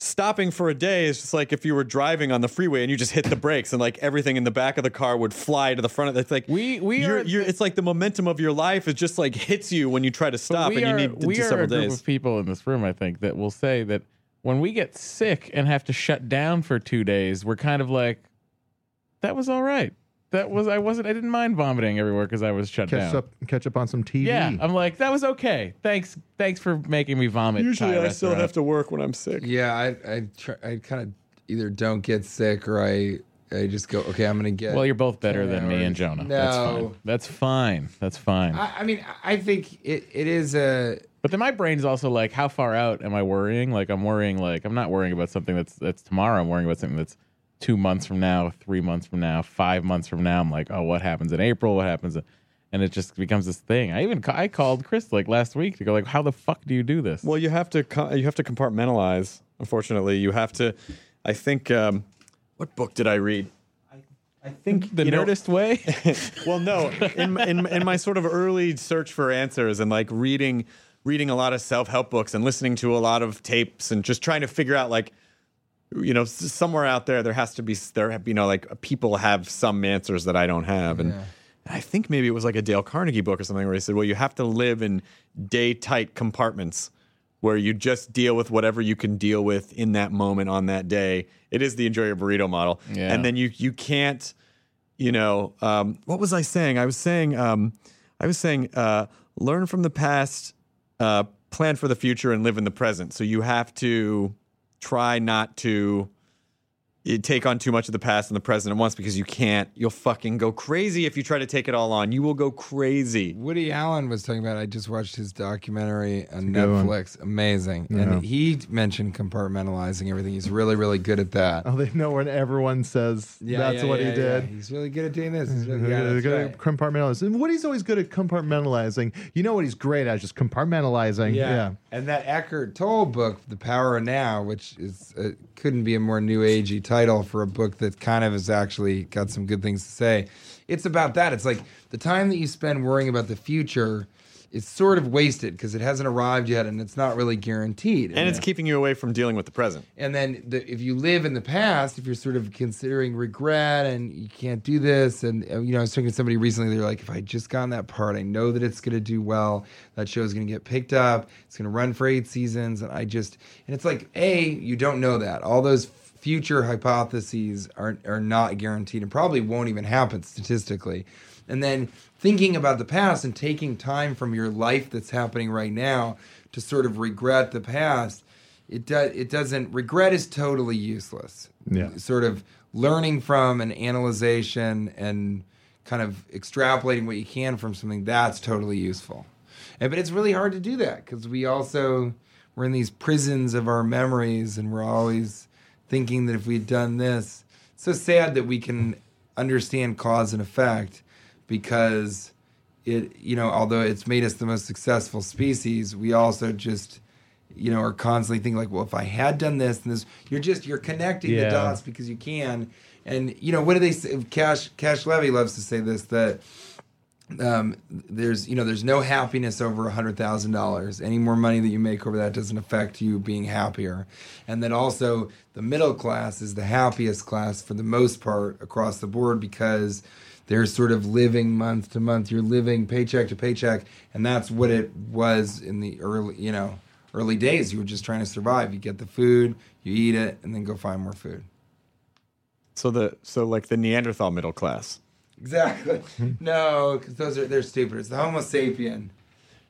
stopping for a day is just like if you were driving on the freeway and you just hit the brakes and like everything in the back of the car would fly to the front of it. It's like we we you're, are you're, it's like the momentum of your life is just like hits you when you try to stop and you are, need to we are several a days. Group of people in this room, I think, that will say that when we get sick and have to shut down for two days, we're kind of like that was all right. That was I wasn't I didn't mind vomiting everywhere because I was shut catch down. Up, catch up on some T V. Yeah, I'm like that was okay. Thanks, thanks for making me vomit. Usually, I still have to work when I'm sick. Yeah, I I, tr- I kind of either don't get sick or I I just go okay. I'm gonna get. Well, you're both better than hours. Me and Jonah. No, that's fine. That's fine. That's fine. I, I mean, I think it, it is a. But then my brain's also like, how far out am I worrying? Like I'm worrying. Like I'm not worrying about something that's that's tomorrow. I'm worrying about something that's. Two months from now, three months from now, five months from now, I'm like, oh, what happens in April? What happens? In... And it just becomes this thing. I even ca- I called Chris like last week to go like, how the fuck do you do this? Well, you have to co- you have to compartmentalize. Unfortunately, you have to. I think um, what book did I read? I I think the Nerdist know, way. Well, no, in, in in my sort of early search for answers and like reading reading a lot of self-help books and listening to a lot of tapes and just trying to figure out like, you know, somewhere out there there has to be there have, you know, like people have some answers that I don't have. And yeah. I think maybe it was like a Dale Carnegie book or something where he said, well, you have to live in day tight compartments where you just deal with whatever you can deal with in that moment on that day. It is the enjoy your burrito model. Yeah. And then you, you can't, you know, um, what was I saying? I was saying, um, I was saying, uh, learn from the past, uh, plan for the future and live in the present. So you have to try not to take on too much of the past and the present at once, because you can't, you'll fucking go crazy. If you try to take it all on, you will go crazy. Woody Allen was talking about, I just watched his documentary on Netflix. Amazing. Yeah. And he mentioned compartmentalizing everything. He's really, really good at that. Oh, they know when everyone says yeah, that's yeah, what yeah, he did. Yeah. He's really good at doing this. He's really yeah, good right. at compartmentalizing. And Woody's always good at compartmentalizing. You know what he's great at? Just compartmentalizing. Yeah. yeah. And that Eckhart Tolle book, The Power of Now, which is uh, couldn't be a more new agey title. Title for a book that kind of has actually got some good things to say. It's about that. It's like the time that you spend worrying about the future is sort of wasted because it hasn't arrived yet and it's not really guaranteed. And, and it's keeping you away from dealing with the present. And then the, if you live in the past, if you're sort of considering regret and you can't do this, and, you know, I was talking to somebody recently, they're like, if I just got on that part, I know that it's going to do well. That show is going to get picked up. It's going to run for eight seasons. And I just, and it's like, A, you don't know that. All those future hypotheses are are not guaranteed and probably won't even happen statistically. And then thinking about the past and taking time from your life that's happening right now to sort of regret the past, it does it doesn't regret is totally useless. Yeah. Sort of learning from an analyzation and kind of extrapolating what you can from something, that's totally useful. And but it's really hard to do that because we also we're in these prisons of our memories and we're always thinking that if we'd done this, it's so sad that we can understand cause and effect because it, you know, although it's made us the most successful species, we also just, you know, are constantly thinking like, well, if I had done this and this, you're just, you're connecting yeah. the dots because you can. And, you know, what do they say? Cash, Cash Levy loves to say this, that um, there's, you know, there's no happiness over one hundred thousand dollars. Any more money that you make over that doesn't affect you being happier. And then also, the middle class is the happiest class for the most part across the board because they're sort of living month to month. You're living paycheck to paycheck, and that's what it was in the early, you know, early days. You were just trying to survive. You get the food, you eat it, and then go find more food. So the so like the Neanderthal middle class. Exactly. No, because those are they're stupid. It's the Homo sapien.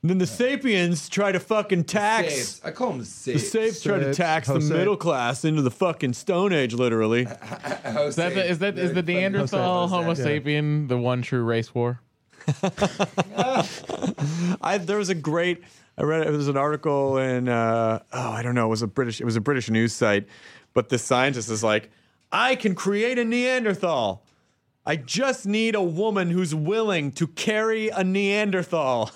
And then the sapiens try to fucking tax. I call them the sapiens. The sapiens try to tax the middle class into the fucking Stone Age, literally. Is that the, is that is the Neanderthal Homo sapien the one true race war? I, there was a great. I read it was an article in uh, oh I don't know it was a British it was a British news site, but this scientist is like, I can create a Neanderthal. I just need a woman who's willing to carry a Neanderthal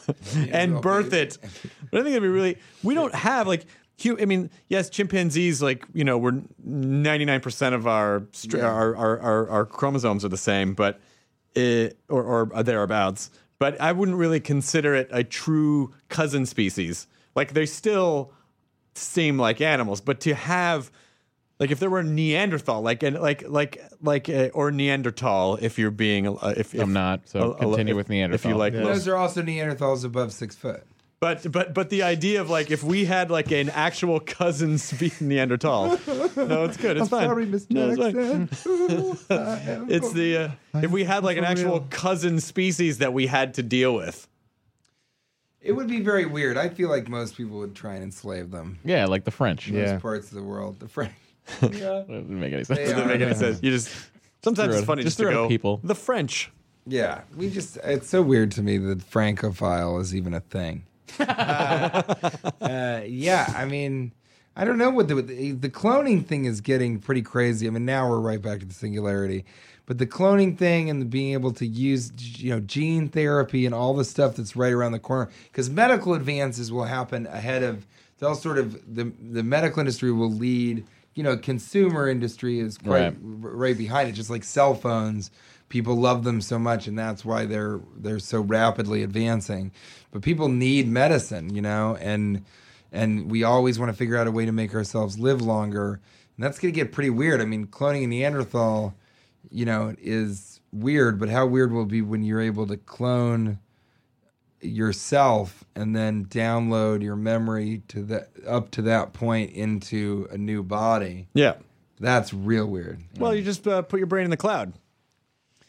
and birth it. But I think it'd be really, we don't have like, I mean, yes, chimpanzees, like, you know, we're ninety-nine percent of our, str- yeah. our, our, our, our chromosomes are the same, but, it, or, or thereabouts, but I wouldn't really consider it a true cousin species. Like they still seem like animals, but to have, like if there were a Neanderthal, like and like like like uh, or Neanderthal, if you're being, uh, if, if I'm not, so uh, continue uh, with Neanderthal. If you like, yeah. Those are also Neanderthals above six foot. But but but the idea of like if we had like an actual cousin spe- Neanderthal, no, it's good, it's I'm fine. Sorry, Miss Jackson. No, it's fine. It's the uh, if we had like an actual cousin species that we had to deal with. It would be very weird. I feel like most people would try and enslave them. Yeah, like the French. Most yeah. parts of the world, the French. Yeah. It doesn't make any sense. It doesn't make any sense. You just sometimes just it's funny just, just to go people. The French. Yeah, we just it's so weird to me that Francophile is even a thing. uh, uh, yeah, I mean, I don't know what the, the cloning thing is getting pretty crazy. I mean, now we're right back to the singularity, but the cloning thing and the being able to use you know gene therapy and all the stuff that's right around the corner because medical advances will happen ahead of they'll sort of the the medical industry will lead. you know, consumer industry is quite right. right behind it. Just like cell phones, people love them so much, and that's why they're they're so rapidly advancing. But people need medicine, you know, and and we always want to figure out a way to make ourselves live longer. And that's going to get pretty weird. I mean, cloning a Neanderthal, you know, is weird, but how weird will it be when you're able to clone yourself and then download your memory to that up to that point into a new body? Yeah. That's real weird. Well, you just uh, put your brain in the cloud.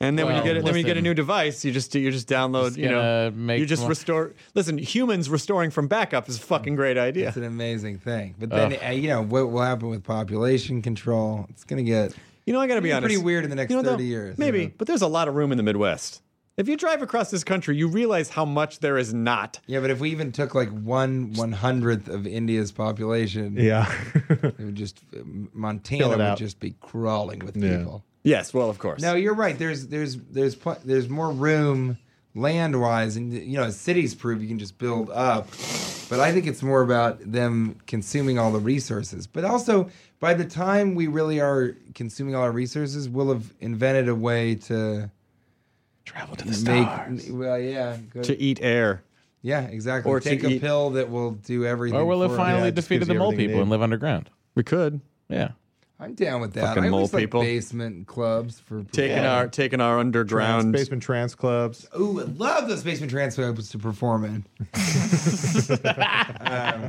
And then well, when you get it, then when you get a new device, you just you just download, just you know, make you just more. restore. Listen, humans restoring from backup is a fucking great idea. It's an amazing thing. But then uh, you know what will happen with population control? It's gonna get you know I gotta be honest, pretty weird in the next you know, thirty though, years. Maybe, you know? But there's a lot of room in the Midwest. If you drive across this country, you realize how much there is not. Yeah, but if we even took like one one hundredth of India's population, yeah, it would just Montana would out. just be crawling with yeah. people. Yes, well, of course. No, you're right. There's there's there's pl- there's more room land-wise, and you know, as cities prove you can just build up. But I think it's more about them consuming all the resources. But also, by the time we really are consuming all our resources, we'll have invented a way to travel to the stars. Make, well, yeah, good. To eat air. Yeah, exactly. Or take to a eat. pill that will do everything. Or we'll have finally yeah, defeated the mole people and live underground. We could. Yeah. I'm down with that. Fucking I always like basement clubs for taking yeah. our taking our underground trans, basement trance clubs. Ooh, I love those basement trance clubs to perform in. um,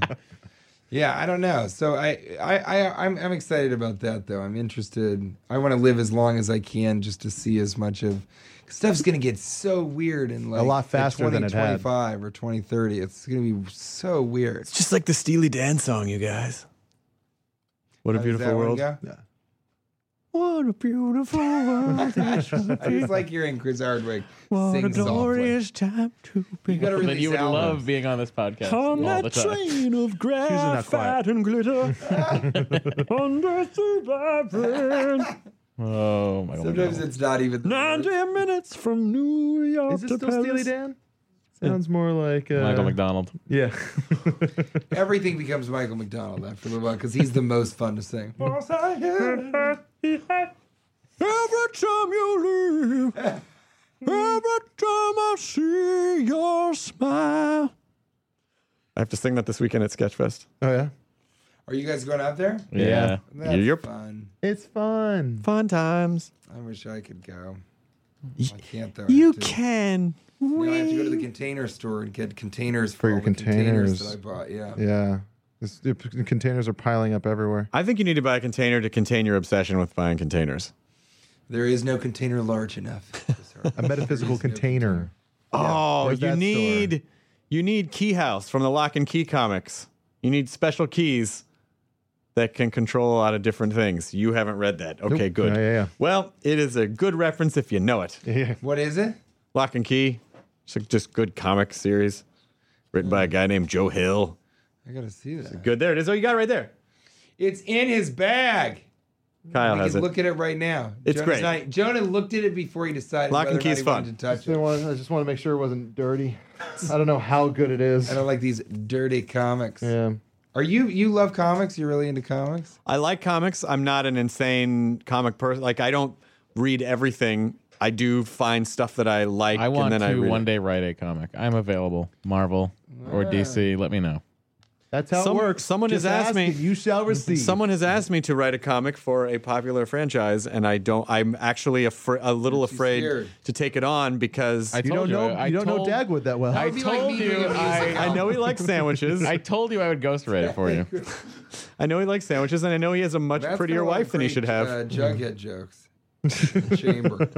yeah, I don't know. So I, I, I, I'm, I'm excited about that though. I'm interested. I want to live as long as I can just to see as much of. Stuff's gonna get so weird in like a lot faster than it had. twenty twenty-five or twenty thirty. It's gonna be so weird. It's just like the Steely Dan song, you guys. What a beautiful world. Yeah. What a beautiful world. It's like hearing Chris Hardwick what sing softly. What a glorious time to be. You, gotta release you would albums. Love being on this podcast on all the time. On that train of graphite and glitter. Under the vibrant. Oh my God. Sometimes it's not even ninety minutes from New York to Paris. Is it still Steely Dan? Sounds more like uh, Michael McDonald. Yeah. Everything becomes Michael McDonald after a little while because he's the most fun to sing. Every time you leave, every time I see your smile. I have to sing that this weekend at Sketchfest. Oh yeah. Are you guys going out there? Yeah. That's yep. fun. It's fun. Fun times. I wish I could go. I can't though. You can. No, I have to go to the container store and get containers for, for your containers. containers that I bought. Yeah, yeah. This, the containers are piling up everywhere. I think you need to buy a container to contain your obsession with buying containers. There is no container large enough. A metaphysical container. No container. Oh, yeah. you need store? you need Key House from the Lock and Key comics. You need special keys that can control a lot of different things. You haven't read that, okay? Nope. Good. Uh, yeah, yeah. Well, it is a good reference if you know it. Yeah. What is it? Lock and Key. It's like just good comic series written by a guy named Joe Hill. I got to see that. It's good. There it is. Oh, you got it right there. It's in his bag. Kyle has it. Look at it right now. It's Jonah's great. Not, Jonah looked at it before he decided Lock whether and Key's or not he fun. Wanted to touch it. I just want to make sure it wasn't dirty. I don't know how good it is. I don't like these dirty comics. Yeah. Are you, you love comics? You're really into comics? I like comics. I'm not an insane comic person. Like, I don't read everything. I do find stuff that I like. I want and then to I one it. day write a comic. I'm available. Marvel or yeah. D C. Let me know. That's how Some, it works. Someone Just has asked ask me. You shall receive. Someone has asked me to write a comic for a popular franchise, and I don't. I'm actually afra- a little She's afraid scared. to take it on because I you don't you, know. You I don't told, know Dagwood that well. I, I told like you. I, I know he likes sandwiches. I told you I would ghostwrite it for you. I know he likes sandwiches, and I know he has a much That's prettier wife than he should have. Uh, Jughead jokes. Chamber.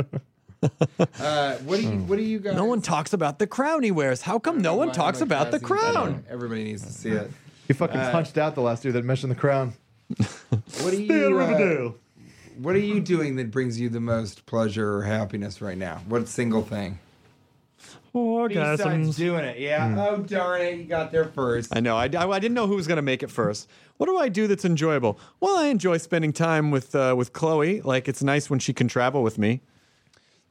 Uh, what do you? What do you guys? No one talks about the crown he wears. How come no one talks about the crown? Everybody needs to see it. You fucking uh, punched out the last dude that mentioned the crown. What do you? Uh, what are you doing that brings you the most pleasure or happiness right now? What single thing? Orgasms. Doing it, yeah. Mm. Oh darn it, you got there first. I know. I, I, I didn't know who was gonna make it first. What do I do that's enjoyable? Well, I enjoy spending time with uh, with Chloe. Like it's nice when she can travel with me.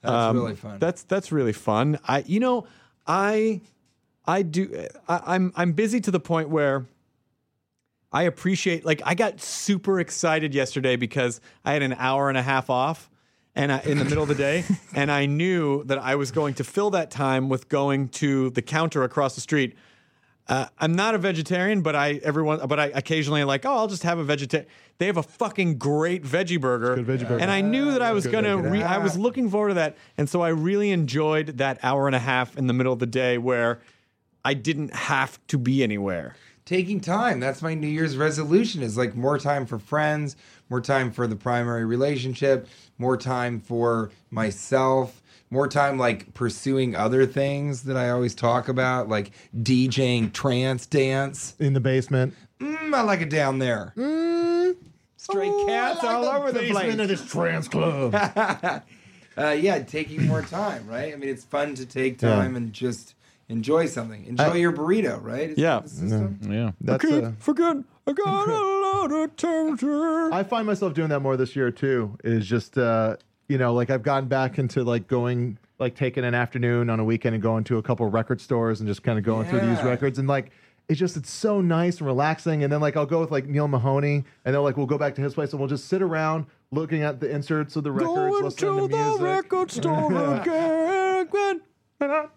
That's um, really fun. That's that's really fun. I you know I I do I, I'm I'm busy to the point where I appreciate, like, I got super excited yesterday because I had an hour and a half off and I, in the middle of the day, and I knew that I was going to fill that time with going to the counter across the street. Uh, I'm not a vegetarian, but I everyone, but I occasionally like, oh, I'll just have a vegetarian. They have a fucking great veggie burger, good veggie burger. And I knew that I was going to. Re- I was looking forward to that, and so I really enjoyed that hour and a half in the middle of the day where I didn't have to be anywhere. Taking time. That's my New Year's resolution, is like more time for friends, more time for the primary relationship, more time for myself, more time like pursuing other things that I always talk about, like DJing trance dance. In the basement. Mm, I like it down there. Mm. Stray oh, cats like all the over the place. Of this trance club. uh, yeah, taking more time, right? I mean, it's fun to take time yeah. and just... enjoy something. Enjoy I, your burrito, right? Is yeah. That yeah. That's I a, forget, I got a lot of temperature. I find myself doing that more this year, too, is just, uh, you know, like I've gotten back into like going, like taking an afternoon on a weekend and going to a couple record stores and just kind of going yeah. through these records. And like, it's just, it's so nice and relaxing. And then like, I'll go with like Neil Mahoney and they're like, we'll go back to his place and we'll just sit around looking at the inserts of the records. Going listening to, to music. The record store again.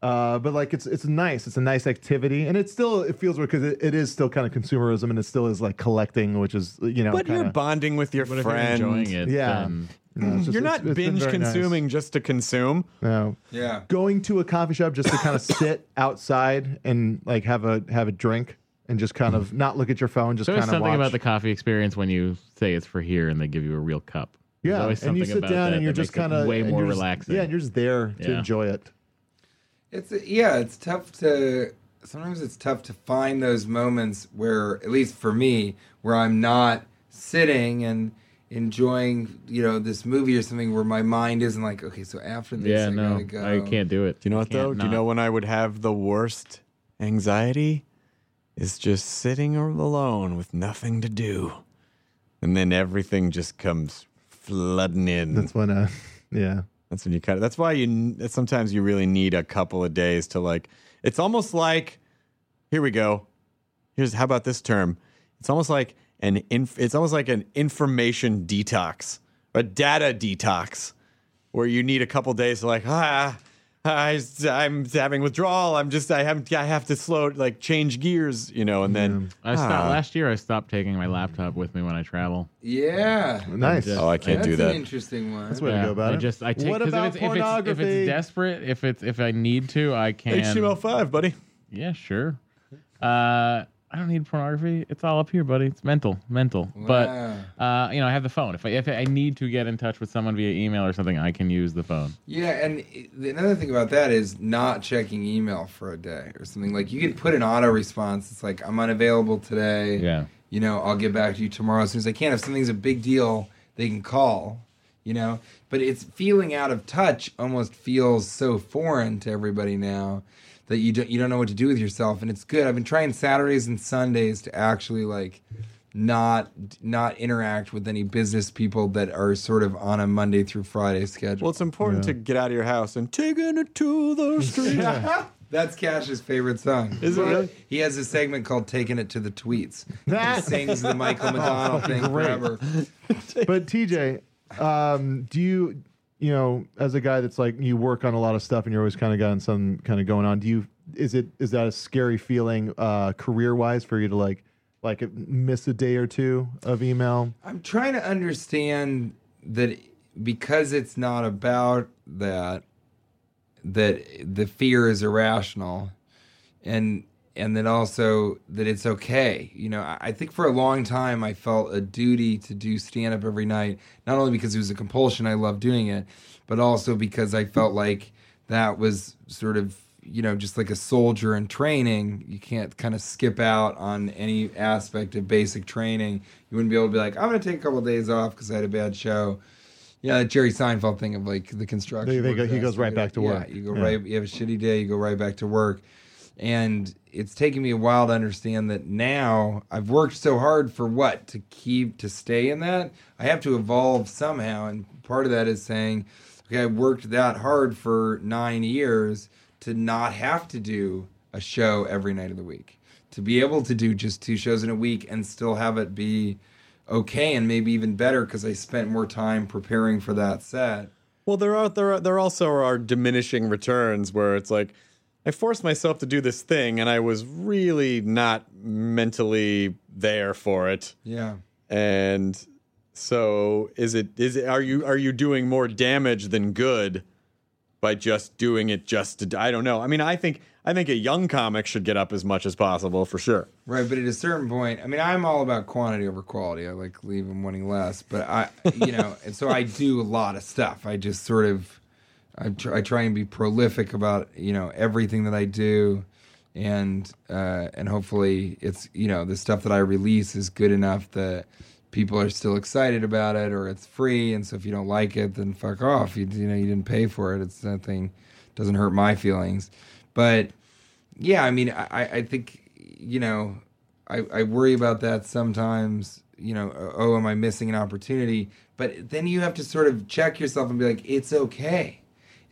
Uh, but like it's it's nice, it's a nice activity, and it still it feels weird because it, it is still kind of consumerism, and it still is like collecting, which is you know. But kinda, you're bonding with your friend, you're enjoying it. Yeah, um, you know, it's just, you're not it's, it's binge consuming nice. Just to consume. No, yeah. Going to a coffee shop just to kind of sit outside and like have a have a drink and just kind of not look at your phone, just kind of watch. There's something about the coffee experience when you say it's for here and they give you a real cup. Yeah, and you sit down and you're just kind of way more relaxing. Yeah, and you're just there to yeah. enjoy it. It's yeah, it's tough to sometimes it's tough to find those moments where, at least for me, where I'm not sitting and enjoying, you know, this movie or something where my mind isn't like, okay, so after this, yeah, I no, gotta go. I can't do it. Do you know what though? Not. Do you know when I would have the worst anxiety? Is just sitting alone with nothing to do, and then everything just comes flooding in. That's when, uh, yeah. That's when you kind of. That's why you. Sometimes you really need a couple of days to like. It's almost like, here we go. Here's how about this term. It's almost like an. Inf, it's almost like an information detox, a data detox, where you need a couple of days to like. Ah, I, I'm having withdrawal. I'm just. I haven't. I have to slow. Like change gears, you know. And yeah. then I stopped, ah. last year I stopped taking my laptop with me when I travel. Yeah, nice. Just, oh, I can't do that. That's an interesting one. That's the way yeah. to go about I it. Just, I take, what about if it's, pornography? If it's, if it's desperate, if it's if I need to, I can. H T M L five, buddy. Yeah, sure. Uh, I don't need pornography. It's all up here, buddy. It's mental, mental. Wow. But uh, you know, I have the phone. If I if I need to get in touch with someone via email or something, I can use the phone. Yeah, and another thing about that is not checking email for a day or something. Like you can put an auto response. It's like I'm unavailable today. Yeah. You know, I'll get back to you tomorrow as soon as I can. If something's a big deal, they can call. You know, but it's feeling out of touch. Almost feels so foreign to everybody now. That you don't you don't know what to do with yourself, and it's good. I've been trying Saturdays and Sundays to actually like not not interact with any business people that are sort of on a Monday through Friday schedule. Well, it's important yeah. to get out of your house and taking it to the street. Yeah. That's Cash's favorite song. Is it really? He has a segment called Taking It to the Tweets. He sings the Michael McDonald thing forever. But T J, um, do you You know, as a guy that's like you work on a lot of stuff and you're always kind of got some kind of going on. Do you is it is that a scary feeling uh, career wise for you to like like miss a day or two of email? I'm trying to understand that because it's not about that that the fear is irrational, and and then also that it's okay. You know, I think for a long time I felt a duty to do stand-up every night, not only because it was a compulsion, I loved doing it, but also because I felt like that was sort of, you know, just like a soldier in training. You can't kind of skip out on any aspect of basic training. You wouldn't be able to be like, I'm going to take a couple of days off because I had a bad show. Yeah, you know, the Jerry Seinfeld thing of like the construction. They, they go, he goes right back to work. Yeah, you go yeah. right. You have a shitty day, you go right back to work. And it's taken me a while to understand that now I've worked so hard for what? To keep, to stay in that? I have to evolve somehow. And part of that is saying, okay, I worked that hard for nine years to not have to do a show every night of the week. to be able to do just two shows in a week and still have it be okay and maybe even better because I spent more time preparing for that set. Well, there are there are, there also are diminishing returns where it's like I forced myself to do this thing and I was really not mentally there for it. Yeah. And so is it is it are you are you doing more damage than good by just doing it just to, I don't know. I mean, I think I think a young comic should get up as much as possible for sure. Right, but at a certain point, I mean, I'm all about quantity over quality. I like leaving wanting less, but I, you know, and so I do a lot of stuff. I just sort of, I try, I try and be prolific about, you know, everything that I do, and uh, and hopefully it's, you know, the stuff that I release is good enough that people are still excited about it, or it's free. And so if you don't like it, then fuck off. You, you know, you didn't pay for it. It's nothing, doesn't hurt my feelings. But yeah, I mean, I, I think, you know, I, I worry about that sometimes, you know, oh, am I missing an opportunity? But then you have to sort of check yourself and be like, it's okay.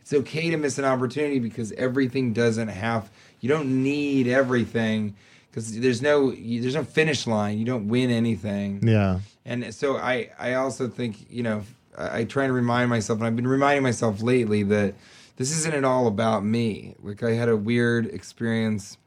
It's okay to miss an opportunity because everything doesn't have, you don't need everything. Because there's no there's no finish line. You don't win anything. Yeah. And so I, I also think, you know, I, I try to remind myself, and I've been reminding myself lately that this isn't at all about me. Like, I had a weird experience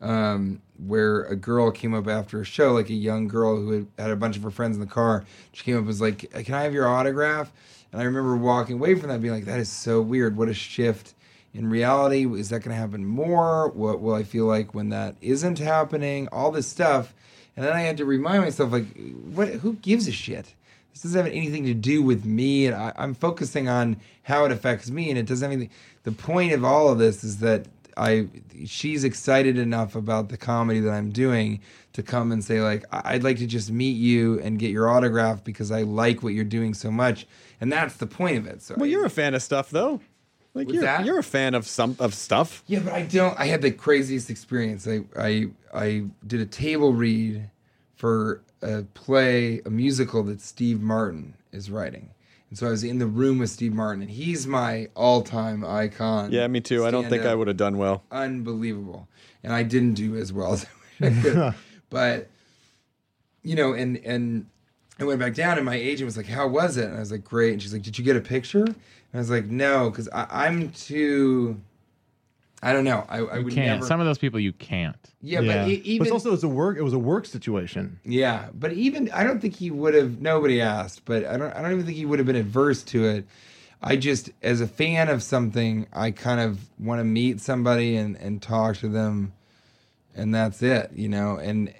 um, where a girl came up after a show, like a young girl who had, had a bunch of her friends in the car. She came up and was like, can I have your autograph? And I remember walking away from that being like, that is so weird. What a shift. In reality, is that going to happen more? What will I feel like when that isn't happening? All this stuff. And then I had to remind myself, like, what? Who gives a shit? This doesn't have anything to do with me. And I, I'm focusing on how it affects me, and it doesn't have anything. The point of all of this is that I, she's excited enough about the comedy that I'm doing to come and say, like, I'd like to just meet you and get your autograph because I like what you're doing so much. And that's the point of it. So well, I, you're a fan of stuff, though. Like you're, that? You're a fan of some of stuff. Yeah, but I don't. I had the craziest experience. I I I did a table read for a play, a musical that Steve Martin is writing, and so I was in the room with Steve Martin, and he's my all-time icon. Yeah, me too. I don't think up. I would have done well. Unbelievable, and I didn't do as well as I could. But you know, and and I went back down, and my agent was like, "How was it?" And I was like, "Great." And she's like, "Did you get a picture?" I was like, no, because I'm too, I don't know. I, I you would can't. Never. Some of those people you can't. Yeah, yeah. but e- even. But it's also, it's a work, it was a work situation. Yeah, but even, I don't think he would have, nobody asked, but I don't I don't even think he would have been adverse to it. I just, as a fan of something, I kind of want to meet somebody and, and talk to them, and that's it, you know? And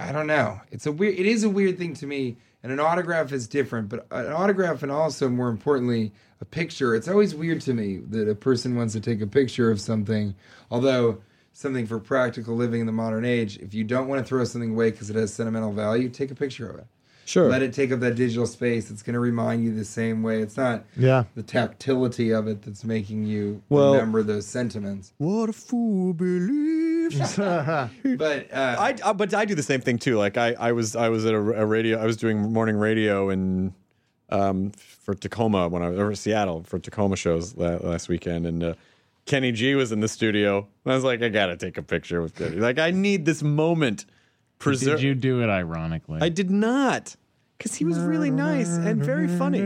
I don't know. It's a weird, it is a weird thing to me. And an autograph is different, but an autograph and also, more importantly, a picture. It's always weird to me that a person wants to take a picture of something, although something for practical living in the modern age, if you don't want to throw something away because it has sentimental value, take a picture of it. Sure. Let it take up that digital space. It's going to remind you the same way. It's not yeah. the tactility of it that's making you well, remember those sentiments. What a fool believes. but uh, I, I but I do the same thing too. Like I, I was I was at a, a radio. I was doing morning radio in um, for Tacoma when I was over Seattle for Tacoma shows last, last weekend, and uh, Kenny G was in the studio. And I was like, I gotta take a picture with Kenny. Like I need this moment. Preser- did you do it ironically? I did not, because he was really nice and very funny.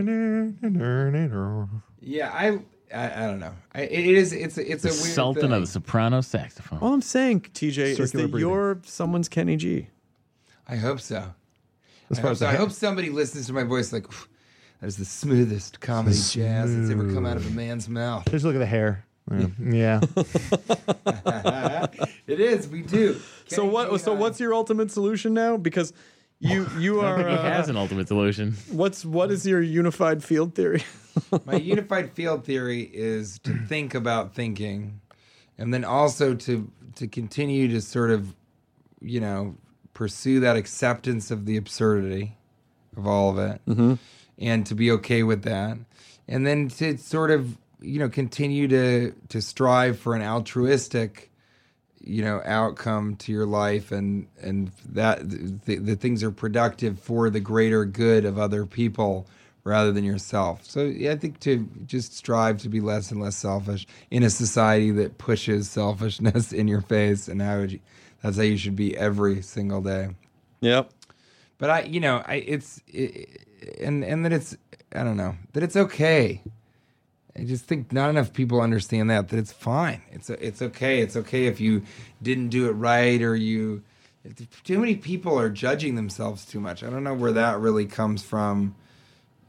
Yeah, I. I, I don't know. I, it is. It's. It's the a weird Sultan thing. Of the soprano saxophone. All I'm saying, T J, Circular is that breathing. You're someone's Kenny G. I hope so. I hope, so. I hope somebody listens to my voice like, that is the smoothest comedy Smooth. jazz that's ever come out of a man's mouth. Just look at the hair. Yeah. yeah. It is. We do. Kenny so what? G, so I, what's your ultimate solution now? Because you you are. I don't think he uh, has an ultimate solution. What's what is your unified field theory? My unified field theory is to think about thinking, and then also to to continue to sort of, you know, pursue that acceptance of the absurdity of all of it, mm-hmm. and to be okay with that, and then to sort of, you know, continue to to strive for an altruistic, you know, outcome to your life, and and that the, the things are productive for the greater good of other people. rather than yourself. So yeah, I think to just strive to be less and less selfish in a society that pushes selfishness in your face, and how would you, that's how you should be every single day. Yep. But I, you know, I it's it, and and that it's I don't know that it's okay. I just think not enough people understand that that it's fine. It's it's okay. It's okay if you didn't do it right, or you. Too many people are judging themselves too much. I don't know where that really comes from.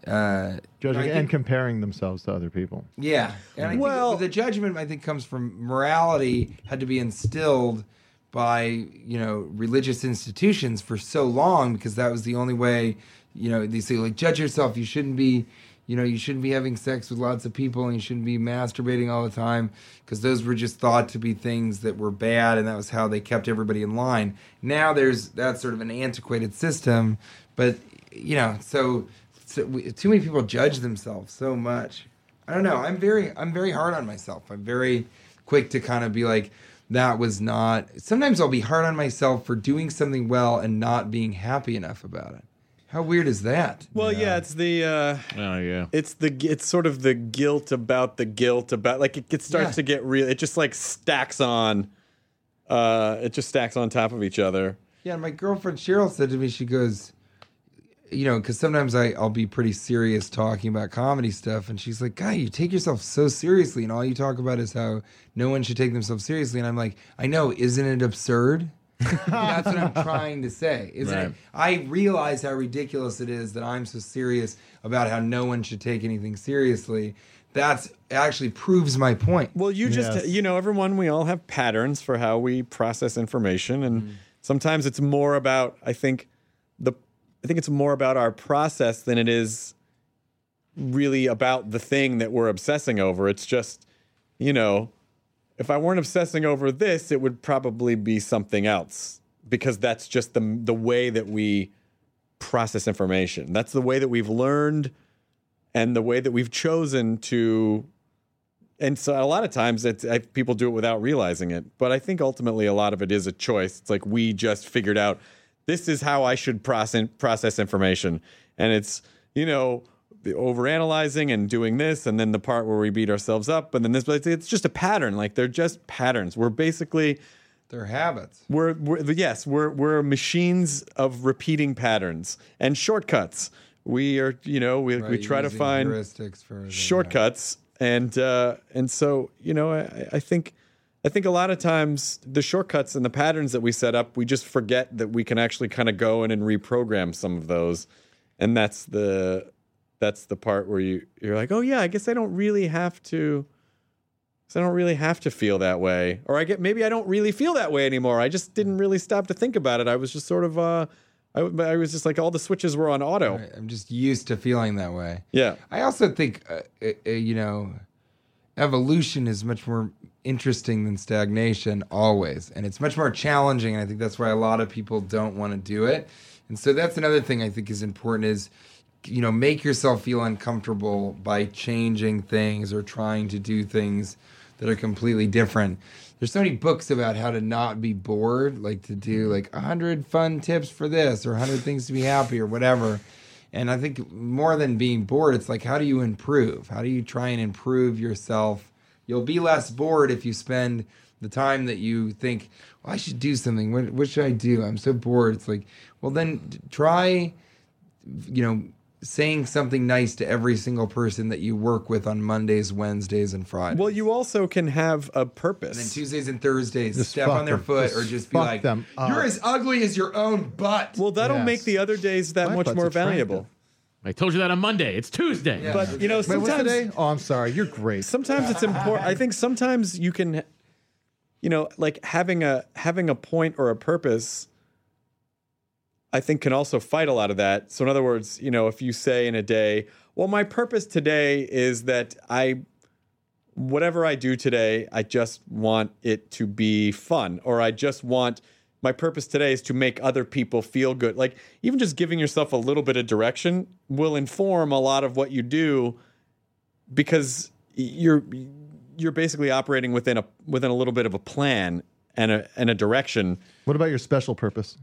Uh, Judging think, and comparing themselves to other people. Yeah. And I well, think the judgment, I think, comes from morality had to be instilled by, you know, religious institutions for so long, because that was the only way, you know, they say, like, judge yourself. You shouldn't be, you know, you shouldn't be having sex with lots of people, and you shouldn't be masturbating all the time, because those were just thought to be things that were bad, and that was how they kept everybody in line. Now there's that sort of an antiquated system, but, you know, so... So we, too many people judge themselves so much. I don't know. I'm very, I'm very hard on myself. I'm very quick to kind of be like, that was not. Sometimes I'll be hard on myself for doing something well and not being happy enough about it. How weird is that? Well, yeah, yeah it's the. Uh, oh yeah. It's the. It's sort of the guilt about the guilt about. Like it, it starts yeah. to get real. It just like stacks on. Uh, it just stacks on top of each other. Yeah, my girlfriend Cheryl said to me, she goes, you know, because sometimes I, I'll be pretty serious talking about comedy stuff, and she's like, "God, you take yourself so seriously, and all you talk about is how no one should take themselves seriously." And I'm like, "I know, isn't it absurd?" That's what I'm trying to say. Isn't right. it? I realize how ridiculous it is that I'm so serious about how no one should take anything seriously. That's actually proves my point. Well, you just, yes. you know, everyone, we all have patterns for how we process information, and mm. sometimes it's more about, I think, the I think it's more about our process than it is really about the thing that we're obsessing over. It's just, you know, if I weren't obsessing over this, it would probably be something else, because that's just the the way that we process information. That's the way that we've learned, and the way that we've chosen to. And so a lot of times it's, I, people do it without realizing it. But I think ultimately a lot of it is a choice. It's like we just figured out, this is how I should process process information. And it's, you know, the overanalyzing and doing this, and then the part where we beat ourselves up, and then this, but it's just a pattern. Like, they're just patterns. We're basically... They're habits. We're, we're Yes, we're we're machines of repeating patterns and shortcuts. We are, you know, we, right, we try to find heuristics for shortcuts. And, uh, and so, you know, I, I think... I think a lot of times the shortcuts and the patterns that we set up, we just forget that we can actually kind of go in and reprogram some of those. And that's the that's the part where you, you're like, oh, yeah, I guess I don't really have to. I don't really have to feel that way. Or I get maybe I don't really feel that way anymore. I just didn't really stop to think about it. I was just sort of uh, I, I was just like all the switches were on auto. Right, I'm just used to feeling that way. Yeah. I also think, uh, uh, you know, evolution is much more interesting than stagnation always, and it's much more challenging, and I think that's why a lot of people don't want to do it. And so that's another thing I think is important, is, you know, make yourself feel uncomfortable by changing things or trying to do things that are completely different. There's so many books about how to not be bored, like to do like one hundred fun tips for this, or one hundred things to be happy, or whatever. And I think more than being bored, it's like, how do you improve? How do you try and improve yourself? You'll be less bored if you spend the time that you think, well, I should do something. What, what should I do? I'm so bored. It's like, well, then try, you know, saying something nice to every single person that you work with on Mondays, Wednesdays, and Fridays. Well, you also can have a purpose. And then Tuesdays and Thursdays, just step on their them. foot, just or just be like, you're as ugly as your own butt. Well, that'll yes. make the other days that My much more valuable. I told you that on Monday. It's Tuesday. Yeah. But, you know, sometimes... Wait, oh, I'm sorry. You're great. Sometimes it's important. I think sometimes you can, you know, like having a having a point or a purpose... I think can also fight a lot of that. So in other words, you know, if you say in a day, well, my purpose today is that I, whatever I do today, I just want it to be fun, or I just want, my purpose today is to make other people feel good. Like even just giving yourself a little bit of direction will inform a lot of what you do, because you're, you're basically operating within a, within a little bit of a plan and a, and a direction. What about your special purpose?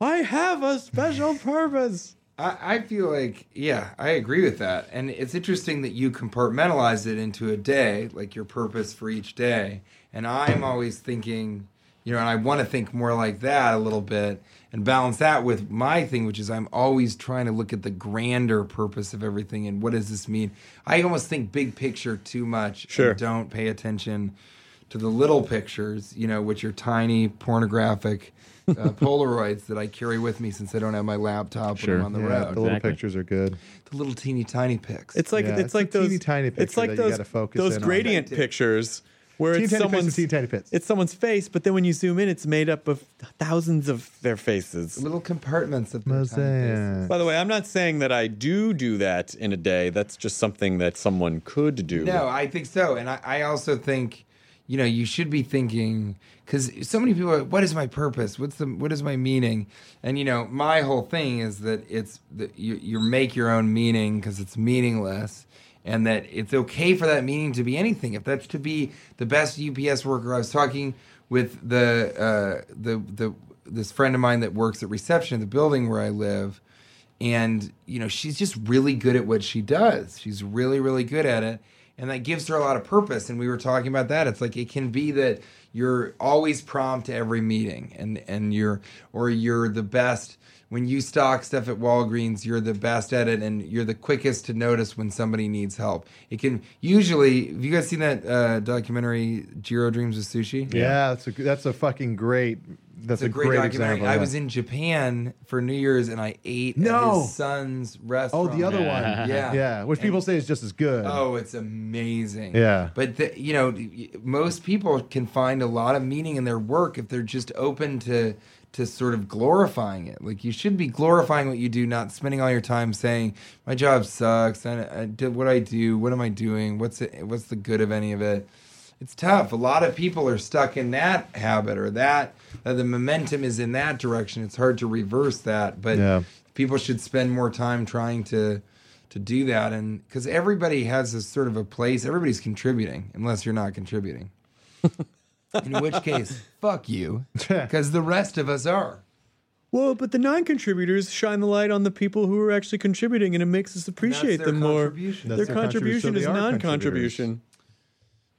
I have a special purpose. I, I feel like, yeah, I agree with that. And it's interesting that you compartmentalize it into a day, like your purpose for each day. And I'm always thinking, you know, and I want to think more like that a little bit and balance that with my thing, which is I'm always trying to look at the grander purpose of everything and what does this mean? I almost think big picture too much. Sure. And don't pay attention to the little pictures, you know, which are tiny pornographic uh, Polaroids that I carry with me since I don't have my laptop sure. when I'm on the yeah, road. The exactly. little pictures are good. The little teeny tiny pics. It's like yeah, it's, it's like those teeny tiny pictures. It's like that those, you gotta focus those in gradient on. pictures. Where it's someone's, it's someone's face, but then when you zoom in, it's made up of thousands of their faces. Little compartments of mosaic. By the way, I'm not saying that I do do that in a day. That's just something that someone could do. No, I think so. And I, I also think, you know, you should be thinking, because so many people are, what is my purpose? What's the, what is my meaning? And, you know, my whole thing is that it's, that you, you make your own meaning because it's meaningless. And that it's okay for that meaning to be anything. If that's to be the best U P S worker, I was talking with the uh, the the this friend of mine that works at reception at the building where I live, and you know she's just really good at what she does. She's really really good at it, and that gives her a lot of purpose. And we were talking about that. It's like it can be that you're always prompt to every meeting, and and you're or you're the best. When you stock stuff at Walgreens, you're the best at it, and you're the quickest to notice when somebody needs help. It can usually. Have you guys seen that uh, documentary Jiro Dreams of Sushi? Yeah, yeah, that's a that's a fucking great. That's a great, great documentary. I was in Japan for New Year's, and I ate no. at his son's restaurant. Oh, the other one. Yeah. Yeah, which and, people say is just as good. Oh, it's amazing. Yeah. But, the, you know, most people can find a lot of meaning in their work if they're just open to to sort of glorifying it. Like, you should be glorifying what you do, not spending all your time saying, my job sucks, and I, I did what I do, what am I doing, what's it, what's the good of any of it? It's tough. A lot of people are stuck in that habit or that, uh, the momentum is in that direction. It's hard to reverse that, but yeah. people should spend more time trying to to do that. And because everybody has a sort of a place, everybody's contributing, unless you're not contributing. In which case, fuck you, because the rest of us are. Well, but the non-contributors shine the light on the people who are actually contributing, and it makes us appreciate them more. Their, their contribution is non-contribution.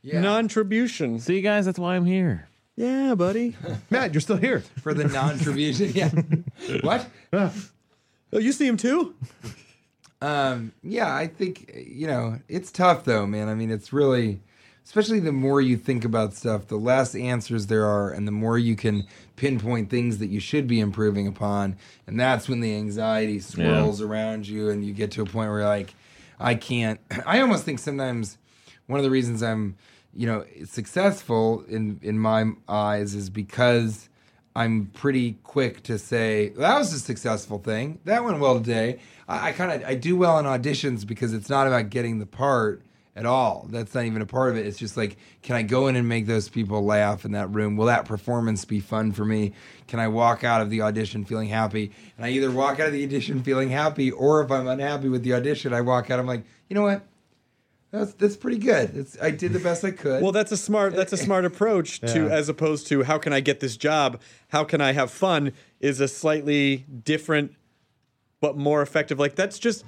Yeah. Non-tribution. See, guys, that's why I'm here. Yeah, buddy. Matt, you're still here. For the non-tribution, yeah. What? Oh, you see him too? Um, yeah, I think, you know, it's tough, though, man. I mean, it's really, especially the more you think about stuff, the less answers there are, and the more you can pinpoint things that you should be improving upon. And that's when the anxiety swirls yeah. around you, and you get to a point where you're like, I can't. I almost think sometimes one of the reasons I'm, you know, successful in, in my eyes is because I'm pretty quick to say, well, that was a successful thing. That went well today. I, I kind of I do well in auditions because it's not about getting the part at all. That's not even a part of it. It's just like, can I go in and make those people laugh in that room? Will that performance be fun for me? Can I walk out of the audition feeling happy? And I either walk out of the audition feeling happy, or if I'm unhappy with the audition, I walk out, I'm like, you know what? That's that's pretty good. It's, I did the best I could. Well, that's a smart that's a smart approach to yeah. as opposed to how can I get this job? How can I have fun? Is a slightly different but more effective. Like that's just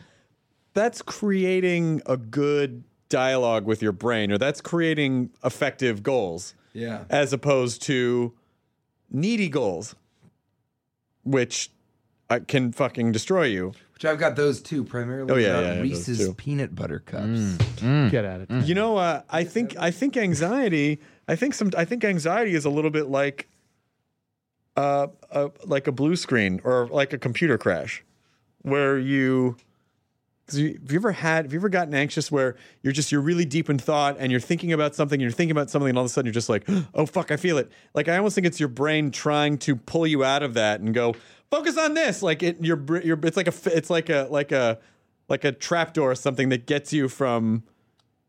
that's creating a good dialogue with your brain, or that's creating effective goals. Yeah. As opposed to needy goals, which uh, can fucking destroy you. I've got those two primarily. Oh yeah, yeah, yeah Reese's peanut butter cups. Mm. Mm. Get at it. Mm. You know, uh, I think I think anxiety. I think some. I think anxiety is a little bit like, uh, a, like a blue screen or like a computer crash, where you. Cause you have you ever had? Have you ever gotten anxious where you're just you're really deep in thought and you're thinking about something, and you're thinking about something, and all of a sudden you're just like, oh fuck, I feel it. Like I almost think it's your brain trying to pull you out of that and go. Focus on this, like it. You're, you're. It's like a. It's like a. Like a. Like a trapdoor or something that gets you from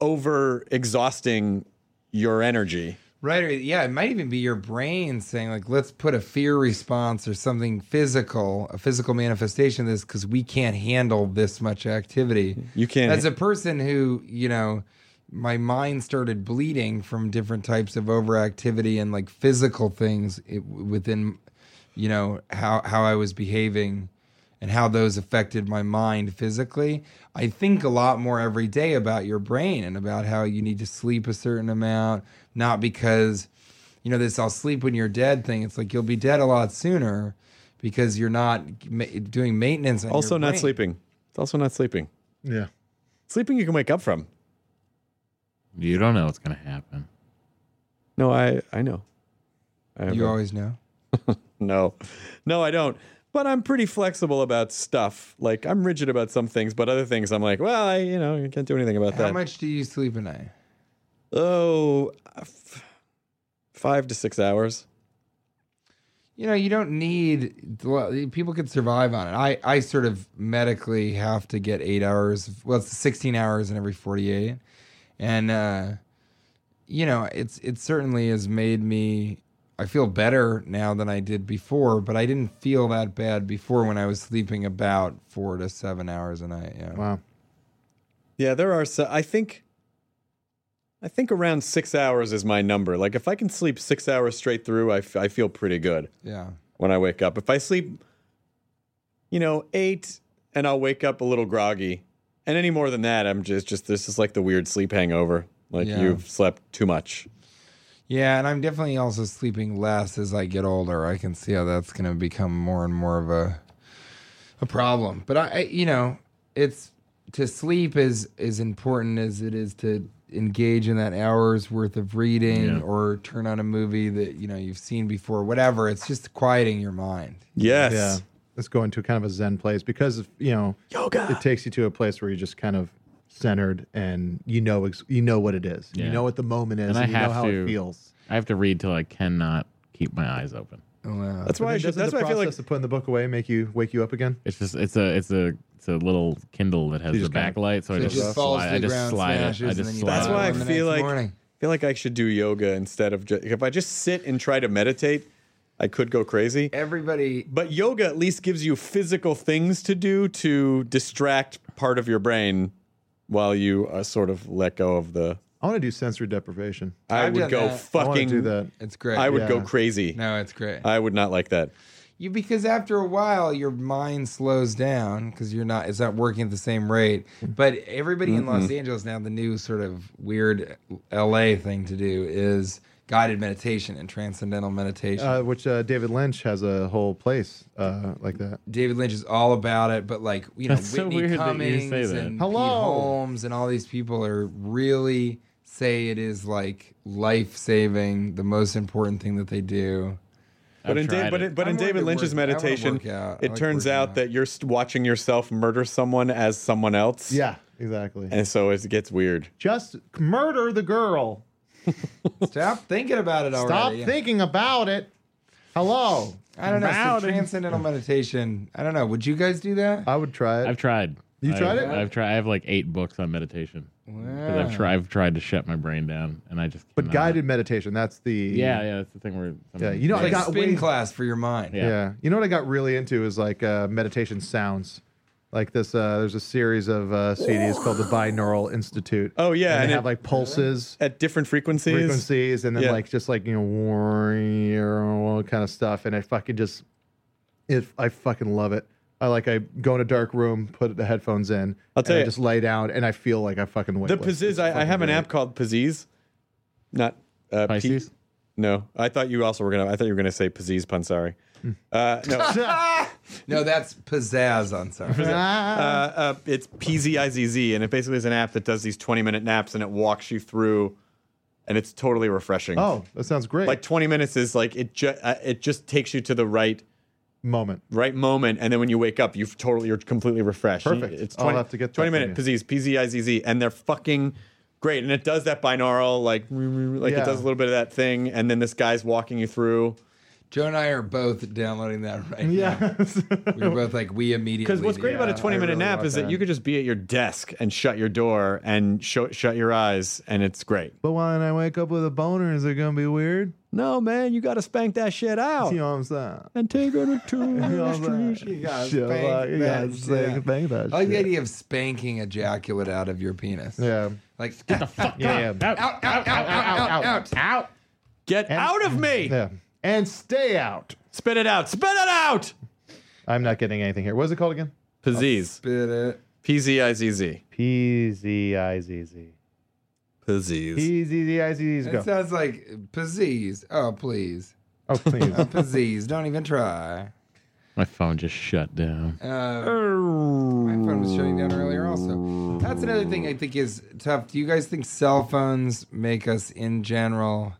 over exhausting your energy. Right. Or, yeah. It might even be your brain saying, like, let's put a fear response or something physical, a physical manifestation of this, because we can't handle this much activity. You can't. As a person who, you know, my mind started bleeding from different types of overactivity and like physical things it, within. You know, how, how I was behaving and how those affected my mind physically. I think a lot more every day about your brain and about how you need to sleep a certain amount, not because, you know, this I'll sleep when you're dead thing. It's like you'll be dead a lot sooner because you're not ma- doing maintenance on your brain. Also not sleeping. It's also not sleeping. Yeah. Sleeping you can wake up from. You don't know what's going to happen. No, I, I know. I you always know? No. No, I don't. But I'm pretty flexible about stuff. Like, I'm rigid about some things, but other things I'm like, well, I, you know, you can't do anything about How that. How much do you sleep a night? Oh, f- five to six hours. You know, you don't need, people can survive on it. I, I sort of medically have to get eight hours. Well, it's sixteen hours in every forty-eight. And, uh, you know, it's it certainly has made me, I feel better now than I did before, but I didn't feel that bad before when I was sleeping about four to seven hours a night. Yeah. Wow. Yeah, there are, so, I think, I think around six hours is my number. Like if I can sleep six hours straight through, I, f- I feel pretty good. Yeah. When I wake up, if I sleep, you know, eight and I'll wake up a little groggy, and any more than that, I'm just, just, this is like the weird sleep hangover. Like yeah. You've slept too much. Yeah, and I'm definitely also sleeping less as I get older. I can see how that's going to become more and more of a a problem. But I, I, you know, it's to sleep is as important as it is to engage in that hour's worth of reading yeah. or turn on a movie that you know you've seen before, whatever. It's just quieting your mind. Yes, yeah. Let's go into kind of a zen place because you know yoga. It takes you to a place where you just kind of. Centered, and you know ex- you know what it is. Yeah. You know what the moment is, and, and you know how to, it feels. I have to read till I cannot keep my eyes open. Oh, wow. That's but why I should. That's why I feel like to putting the book away make you wake you up again. It's just it's a it's a it's a little Kindle that has so the backlight, so, so I just, just slide. I just slide it. I just slide. That's why I feel like morning. feel like I should do yoga instead of just, if I just sit and try to meditate. I could go crazy. Everybody. But yoga at least gives you physical things to do to distract part of your brain. While you uh, sort of let go of the... I want to do sensory deprivation. I I've would go that. fucking... I want to do that. It's great. I would yeah. go crazy. No, it's great. I would not like that. You Because after a while, your mind slows down because you're not... It's not working at the same rate. But everybody mm-hmm. in Los Angeles now, the new sort of weird L A thing to do is guided meditation and transcendental meditation. Uh, which uh, David Lynch has a whole place uh, like that. David Lynch is all about it, but like, you know, that's Whitney so Cummings and Hello. Pete Holmes and all these people are really say it is like life-saving, the most important thing that they do. But in, da- but, it, but in David Lynch's work, meditation, it like turns out, out that you're st- watching yourself murder someone as someone else. Yeah, exactly. And so it gets weird. Just murder the girl. Stop thinking about it already. Stop thinking about it. Hello. I don't know. So transcendental meditation. I don't know. Would you guys do that? I would try it. I've tried. You I've, tried it? I've tried. I have like eight books on meditation. Wow. I've tried. I've tried to shut my brain down, and I just. Cannot. But guided meditation. That's the. Yeah, yeah. That's the thing where. I mean, yeah, you know, I got spin way, class for your mind. Yeah. yeah. You know what I got really into is like uh, meditation sounds. Like this, uh, there's a series of uh, C Ds called the Binaural Institute. Oh yeah, and they and have it, like pulses at different frequencies, frequencies, and then yeah. like just like you know, kind of stuff. And I fucking just, it, I fucking love it. I like I go in a dark room, put the headphones in, I'll tell and you, I just lay down, and I feel like I fucking wake. The PZIZZ, I, I have great. an app called PZIZZ, not uh, Pisces. P- no, I thought you also were gonna. I thought you were gonna say PZIZZ Pansari. Uh, no. no, that's pizzazz on sorry. Uh, uh, it's P Z I Z Z, and it basically is an app that does these twenty-minute naps, and it walks you through, and it's totally refreshing. Oh, that sounds great. Like twenty minutes is like, it, ju- uh, it just takes you to the right moment. Right moment, and then when you wake up, you've totally, you're completely refreshed. Perfect. It's twenty, I'll have to get twenty-minute P Z I Z Z, P Z I Z Z, and they're fucking... great, and it does that binaural, like, like yeah. it does a little bit of that thing, and then this guy's walking you through. Joe and I are both downloading that right yeah. now. We're both like, we immediately... Because what's great yeah, about a twenty-minute really nap is that, that you could just be at your desk and shut your door and sh- shut your eyes, and it's great. But when I wake up with a boner, is it going to be weird? No, man, you got to spank that shit out. You know what I'm saying? And take it to two. You know what I'm saying? You got to spank that shit. Spank that shit. I like the idea of spanking ejaculate out of your penis. Yeah. Like, get the fuck yeah, out. Yeah. Out, out, out, out, out, out, out, out. Get and, out of me. Yeah. And stay out. Spit it out. Spit it out. I'm not getting anything here. What is it called again? PZIZZ. Spit it. P Z I Z Z. P Z I Z Z. PZIZZ. P Z I Z Z. It sounds like PZIZZ. Oh, please. Oh, please. Oh, PZIZZ. Don't even try. My phone just shut down. Uh, oh. My phone was shutting down earlier also. That's another thing I think is tough. Do you guys think cell phones make us, in general...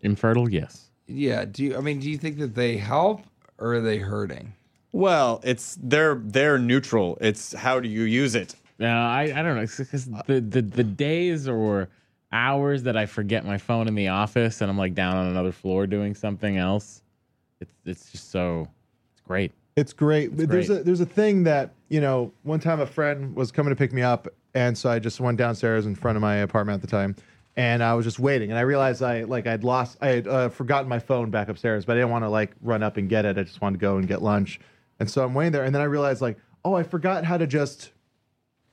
infertile? Yes. Yeah. Do you? I mean, do you think that they help or are they hurting? Well, it's they're they're neutral. It's how do you use it? Yeah, uh, I, I don't know. It's because the, the, the days or hours that I forget my phone in the office and I'm like down on another floor doing something else, it's it's just so it's great. It's great. It's there's great. a there's a thing that, you know, one time a friend was coming to pick me up, and so I just went downstairs in front of my apartment at the time, and I was just waiting, and I realized I like I'd lost I had uh, forgotten my phone back upstairs, but I didn't want to like run up and get it. I just wanted to go and get lunch, and so I'm waiting there, and then I realized like, oh, I forgot how to just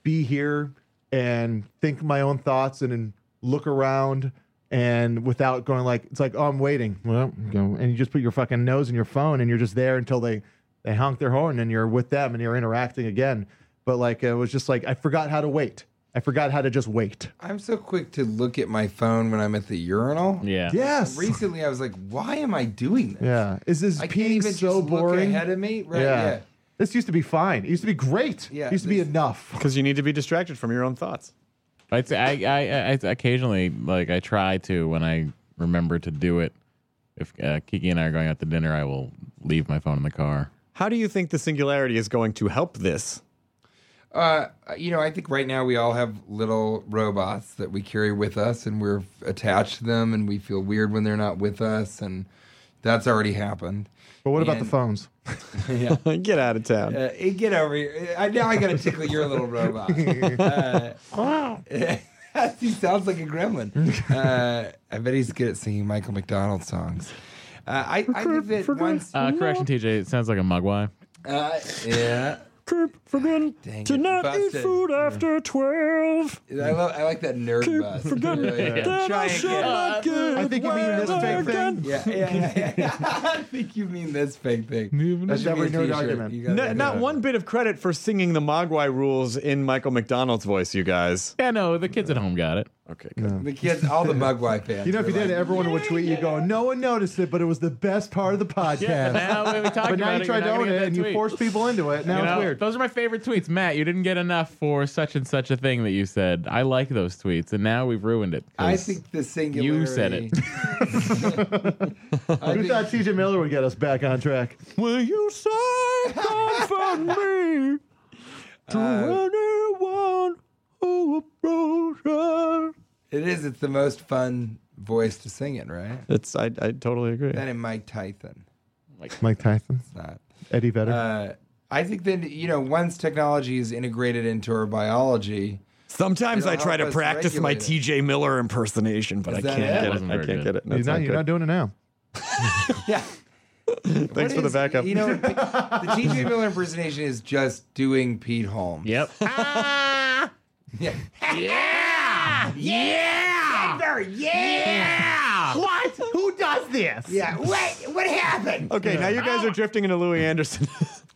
be here and think my own thoughts and, and look around and without going like, it's like, oh, I'm waiting. Well, go. And you just put your fucking nose in your phone and you're just there until they, they honk their horn and you're with them and you're interacting again. But like, it was just like, I forgot how to wait. I forgot how to just wait. I'm so quick to look at my phone when I'm at the urinal. Yeah. Yes. Recently, I was like, why am I doing this? Yeah. Is this I pee can't so just boring? Look ahead of me? Right. Yeah. Yeah. This used to be fine. It used to be great. Yeah, it used to be enough. Because you need to be distracted from your own thoughts. I'd say I, I, I occasionally, like, I try to, when I remember to do it, if uh, Kiki and I are going out to dinner, I will leave my phone in the car. How do you think the singularity is going to help this? Uh, you know, I think right now we all have little robots that we carry with us, and we're attached to them, and we feel weird when they're not with us, and that's already happened. But what and, about the phones? Yeah. Get out of town. Uh, get over here. I, now I got to tickle your little robot. Uh, wow. He sounds like a gremlin. Uh, I bet he's good at singing Michael McDonald songs. Uh, I, I think that once... Uh, correction, T J. It sounds like a mugwai. Uh, yeah. Keep forgetting oh, to not busted. eat food after yeah. twelve. I love. I like that nerd Keep bust. Forgetting really. yeah. that Try I shall not get. I think you mean this fake thing. Yeah, yeah, yeah, yeah. I think you mean this fake thing. That's every nerd argument. No, not one bit of credit for singing the Mogwai rules in Michael McDonald's voice, you guys. Yeah, no, the kids at home got it. Okay, good. No. The kids, all the Mogwai fans. You know, if you like, did, everyone yeah, would tweet yeah. you going, no one noticed it, but it was the best part of the podcast. Yeah, now we talked But now about you tried to own it, and tweet. You forced people into it. Now you it's know, weird. Those are my favorite tweets. Matt, you didn't get enough for such and such a thing that you said. I like those tweets, and now we've ruined it. I think the singularity. You said it. Who thought T J Miller would get us back on track? Will you say comfort me to uh, anyone? It is. It's the most fun voice to sing it, right? It's. I. I totally agree. That and Mike Tyson. Mike, Mike Tyson. It's not Eddie Vedder. Uh, I think that you know once technology is integrated into our biology. Sometimes I try to practice my T J Miller impersonation, but I can't get it. I can't get it. You're not. You're not doing it now. Yeah. Thanks what for is, the backup. You know, the, the T J Miller impersonation is just doing Pete Holmes. Yep. Yeah. Yeah. Yeah. Yeah. Yeah. What? Who does this? Yeah. What? What happened? Okay, yeah. Now you guys are drifting into Louis Anderson.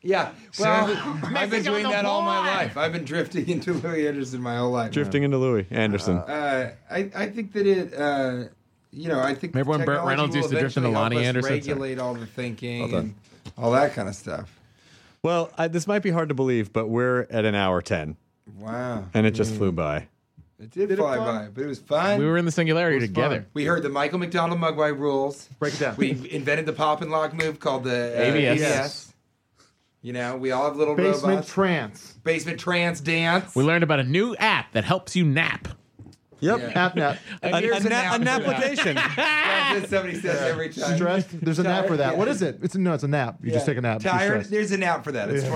Yeah. Well, so, I've been doing that board. all my life. I've been drifting into Louis Anderson my whole life. Drifting yeah. into Louis Anderson. Uh, I I think that it. Uh, you know, I think. Remember when Burt Reynolds used to drift into Lonnie Anderson? Regulate all the thinking and all that kind of stuff. Well, I, this might be hard to believe, but we're at an hour ten. Wow. And it just mm. flew by. It did, did fly it by, but it was fun. We were in the singularity together. Fun. We heard the Michael McDonald Mugwai rules. Break it down. We invented the pop and lock move called the uh, A B S. A B S. You know, we all have little Basement robots. Basement trance. Basement trance dance. We learned about a new app that helps you nap. Yep. Yeah. App nap. An application. That's what somebody says every time. Stressed? There's a nap for that. Yeah. What is it? It's No, it's a nap. You yeah. just take a nap. Tired? There's a nap for that. It's yeah.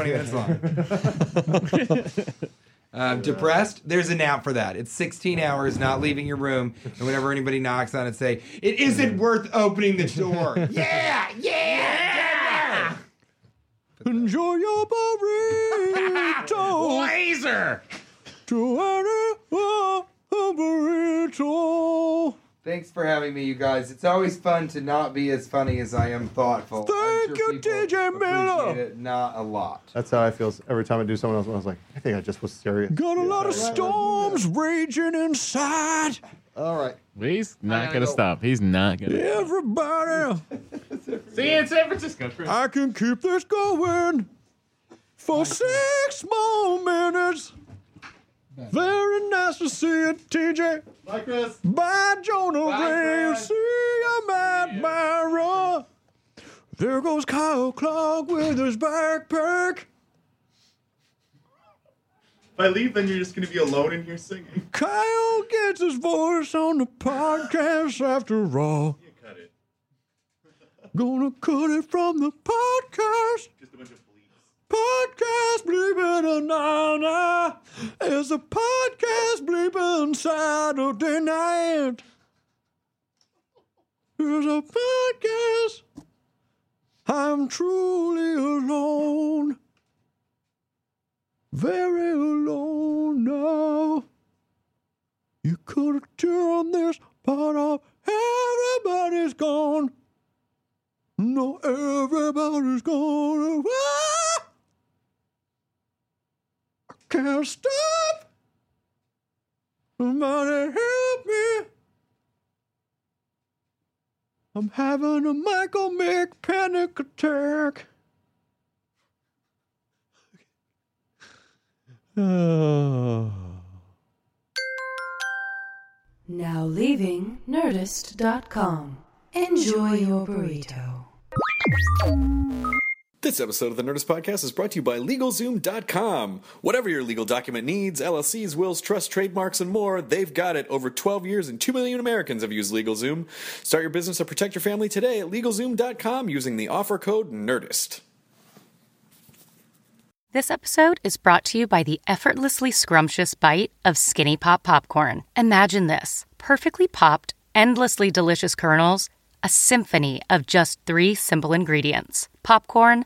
twenty minutes long. Um, depressed? There's a nap for that. It's sixteen hours not leaving your room, and whenever anybody knocks on it, say, it isn't worth opening the door. Yeah! Yeah! Yeah! Enjoy your burrito. Laser! To any burrito. Thanks for having me, you guys. It's always fun to not be as funny as I am thoughtful. Thank sure you, T J Miller. It, not a lot. That's how I feel every time I do someone else. I was like, I think I just was serious. Got a yeah, lot of right, storms right. raging inside. All right. He's not going to stop. He's not going to Everybody. See you in San Francisco, Chris. I can keep this going for six more minutes. Very nice to see you, T J. Bye, Chris. Bye, Jonah Ray. See you, Matt Myra. There goes Kyle Clark with his backpack. If I leave, then you're just going to be alone in here singing. Kyle gets his voice on the podcast after all. You cut it. Gonna cut it from the podcast. Just a bunch of bleeps. Podcast bleeping Anana is a podcast bleeping Saturday night. Here's a podcast. I'm truly alone. Very alone now. You could turn this part off. Everybody's gone. No, everybody's gone. Ah! I can't stop. Somebody help me. I'm having a Michael Mick panic attack. Oh. Now leaving Nerdist dot com. Enjoy your burrito. This episode of the Nerdist Podcast is brought to you by LegalZoom dot com. Whatever your legal document needs, L L Cs, wills, trusts, trademarks, and more, they've got it. Over twelve years and two million Americans have used LegalZoom. Start your business or protect your family today at LegalZoom dot com using the offer code NERDIST. This episode is brought to you by the effortlessly scrumptious bite of Skinny Pop Popcorn. Imagine this. Perfectly popped, endlessly delicious kernels, a symphony of just three simple ingredients. Popcorn,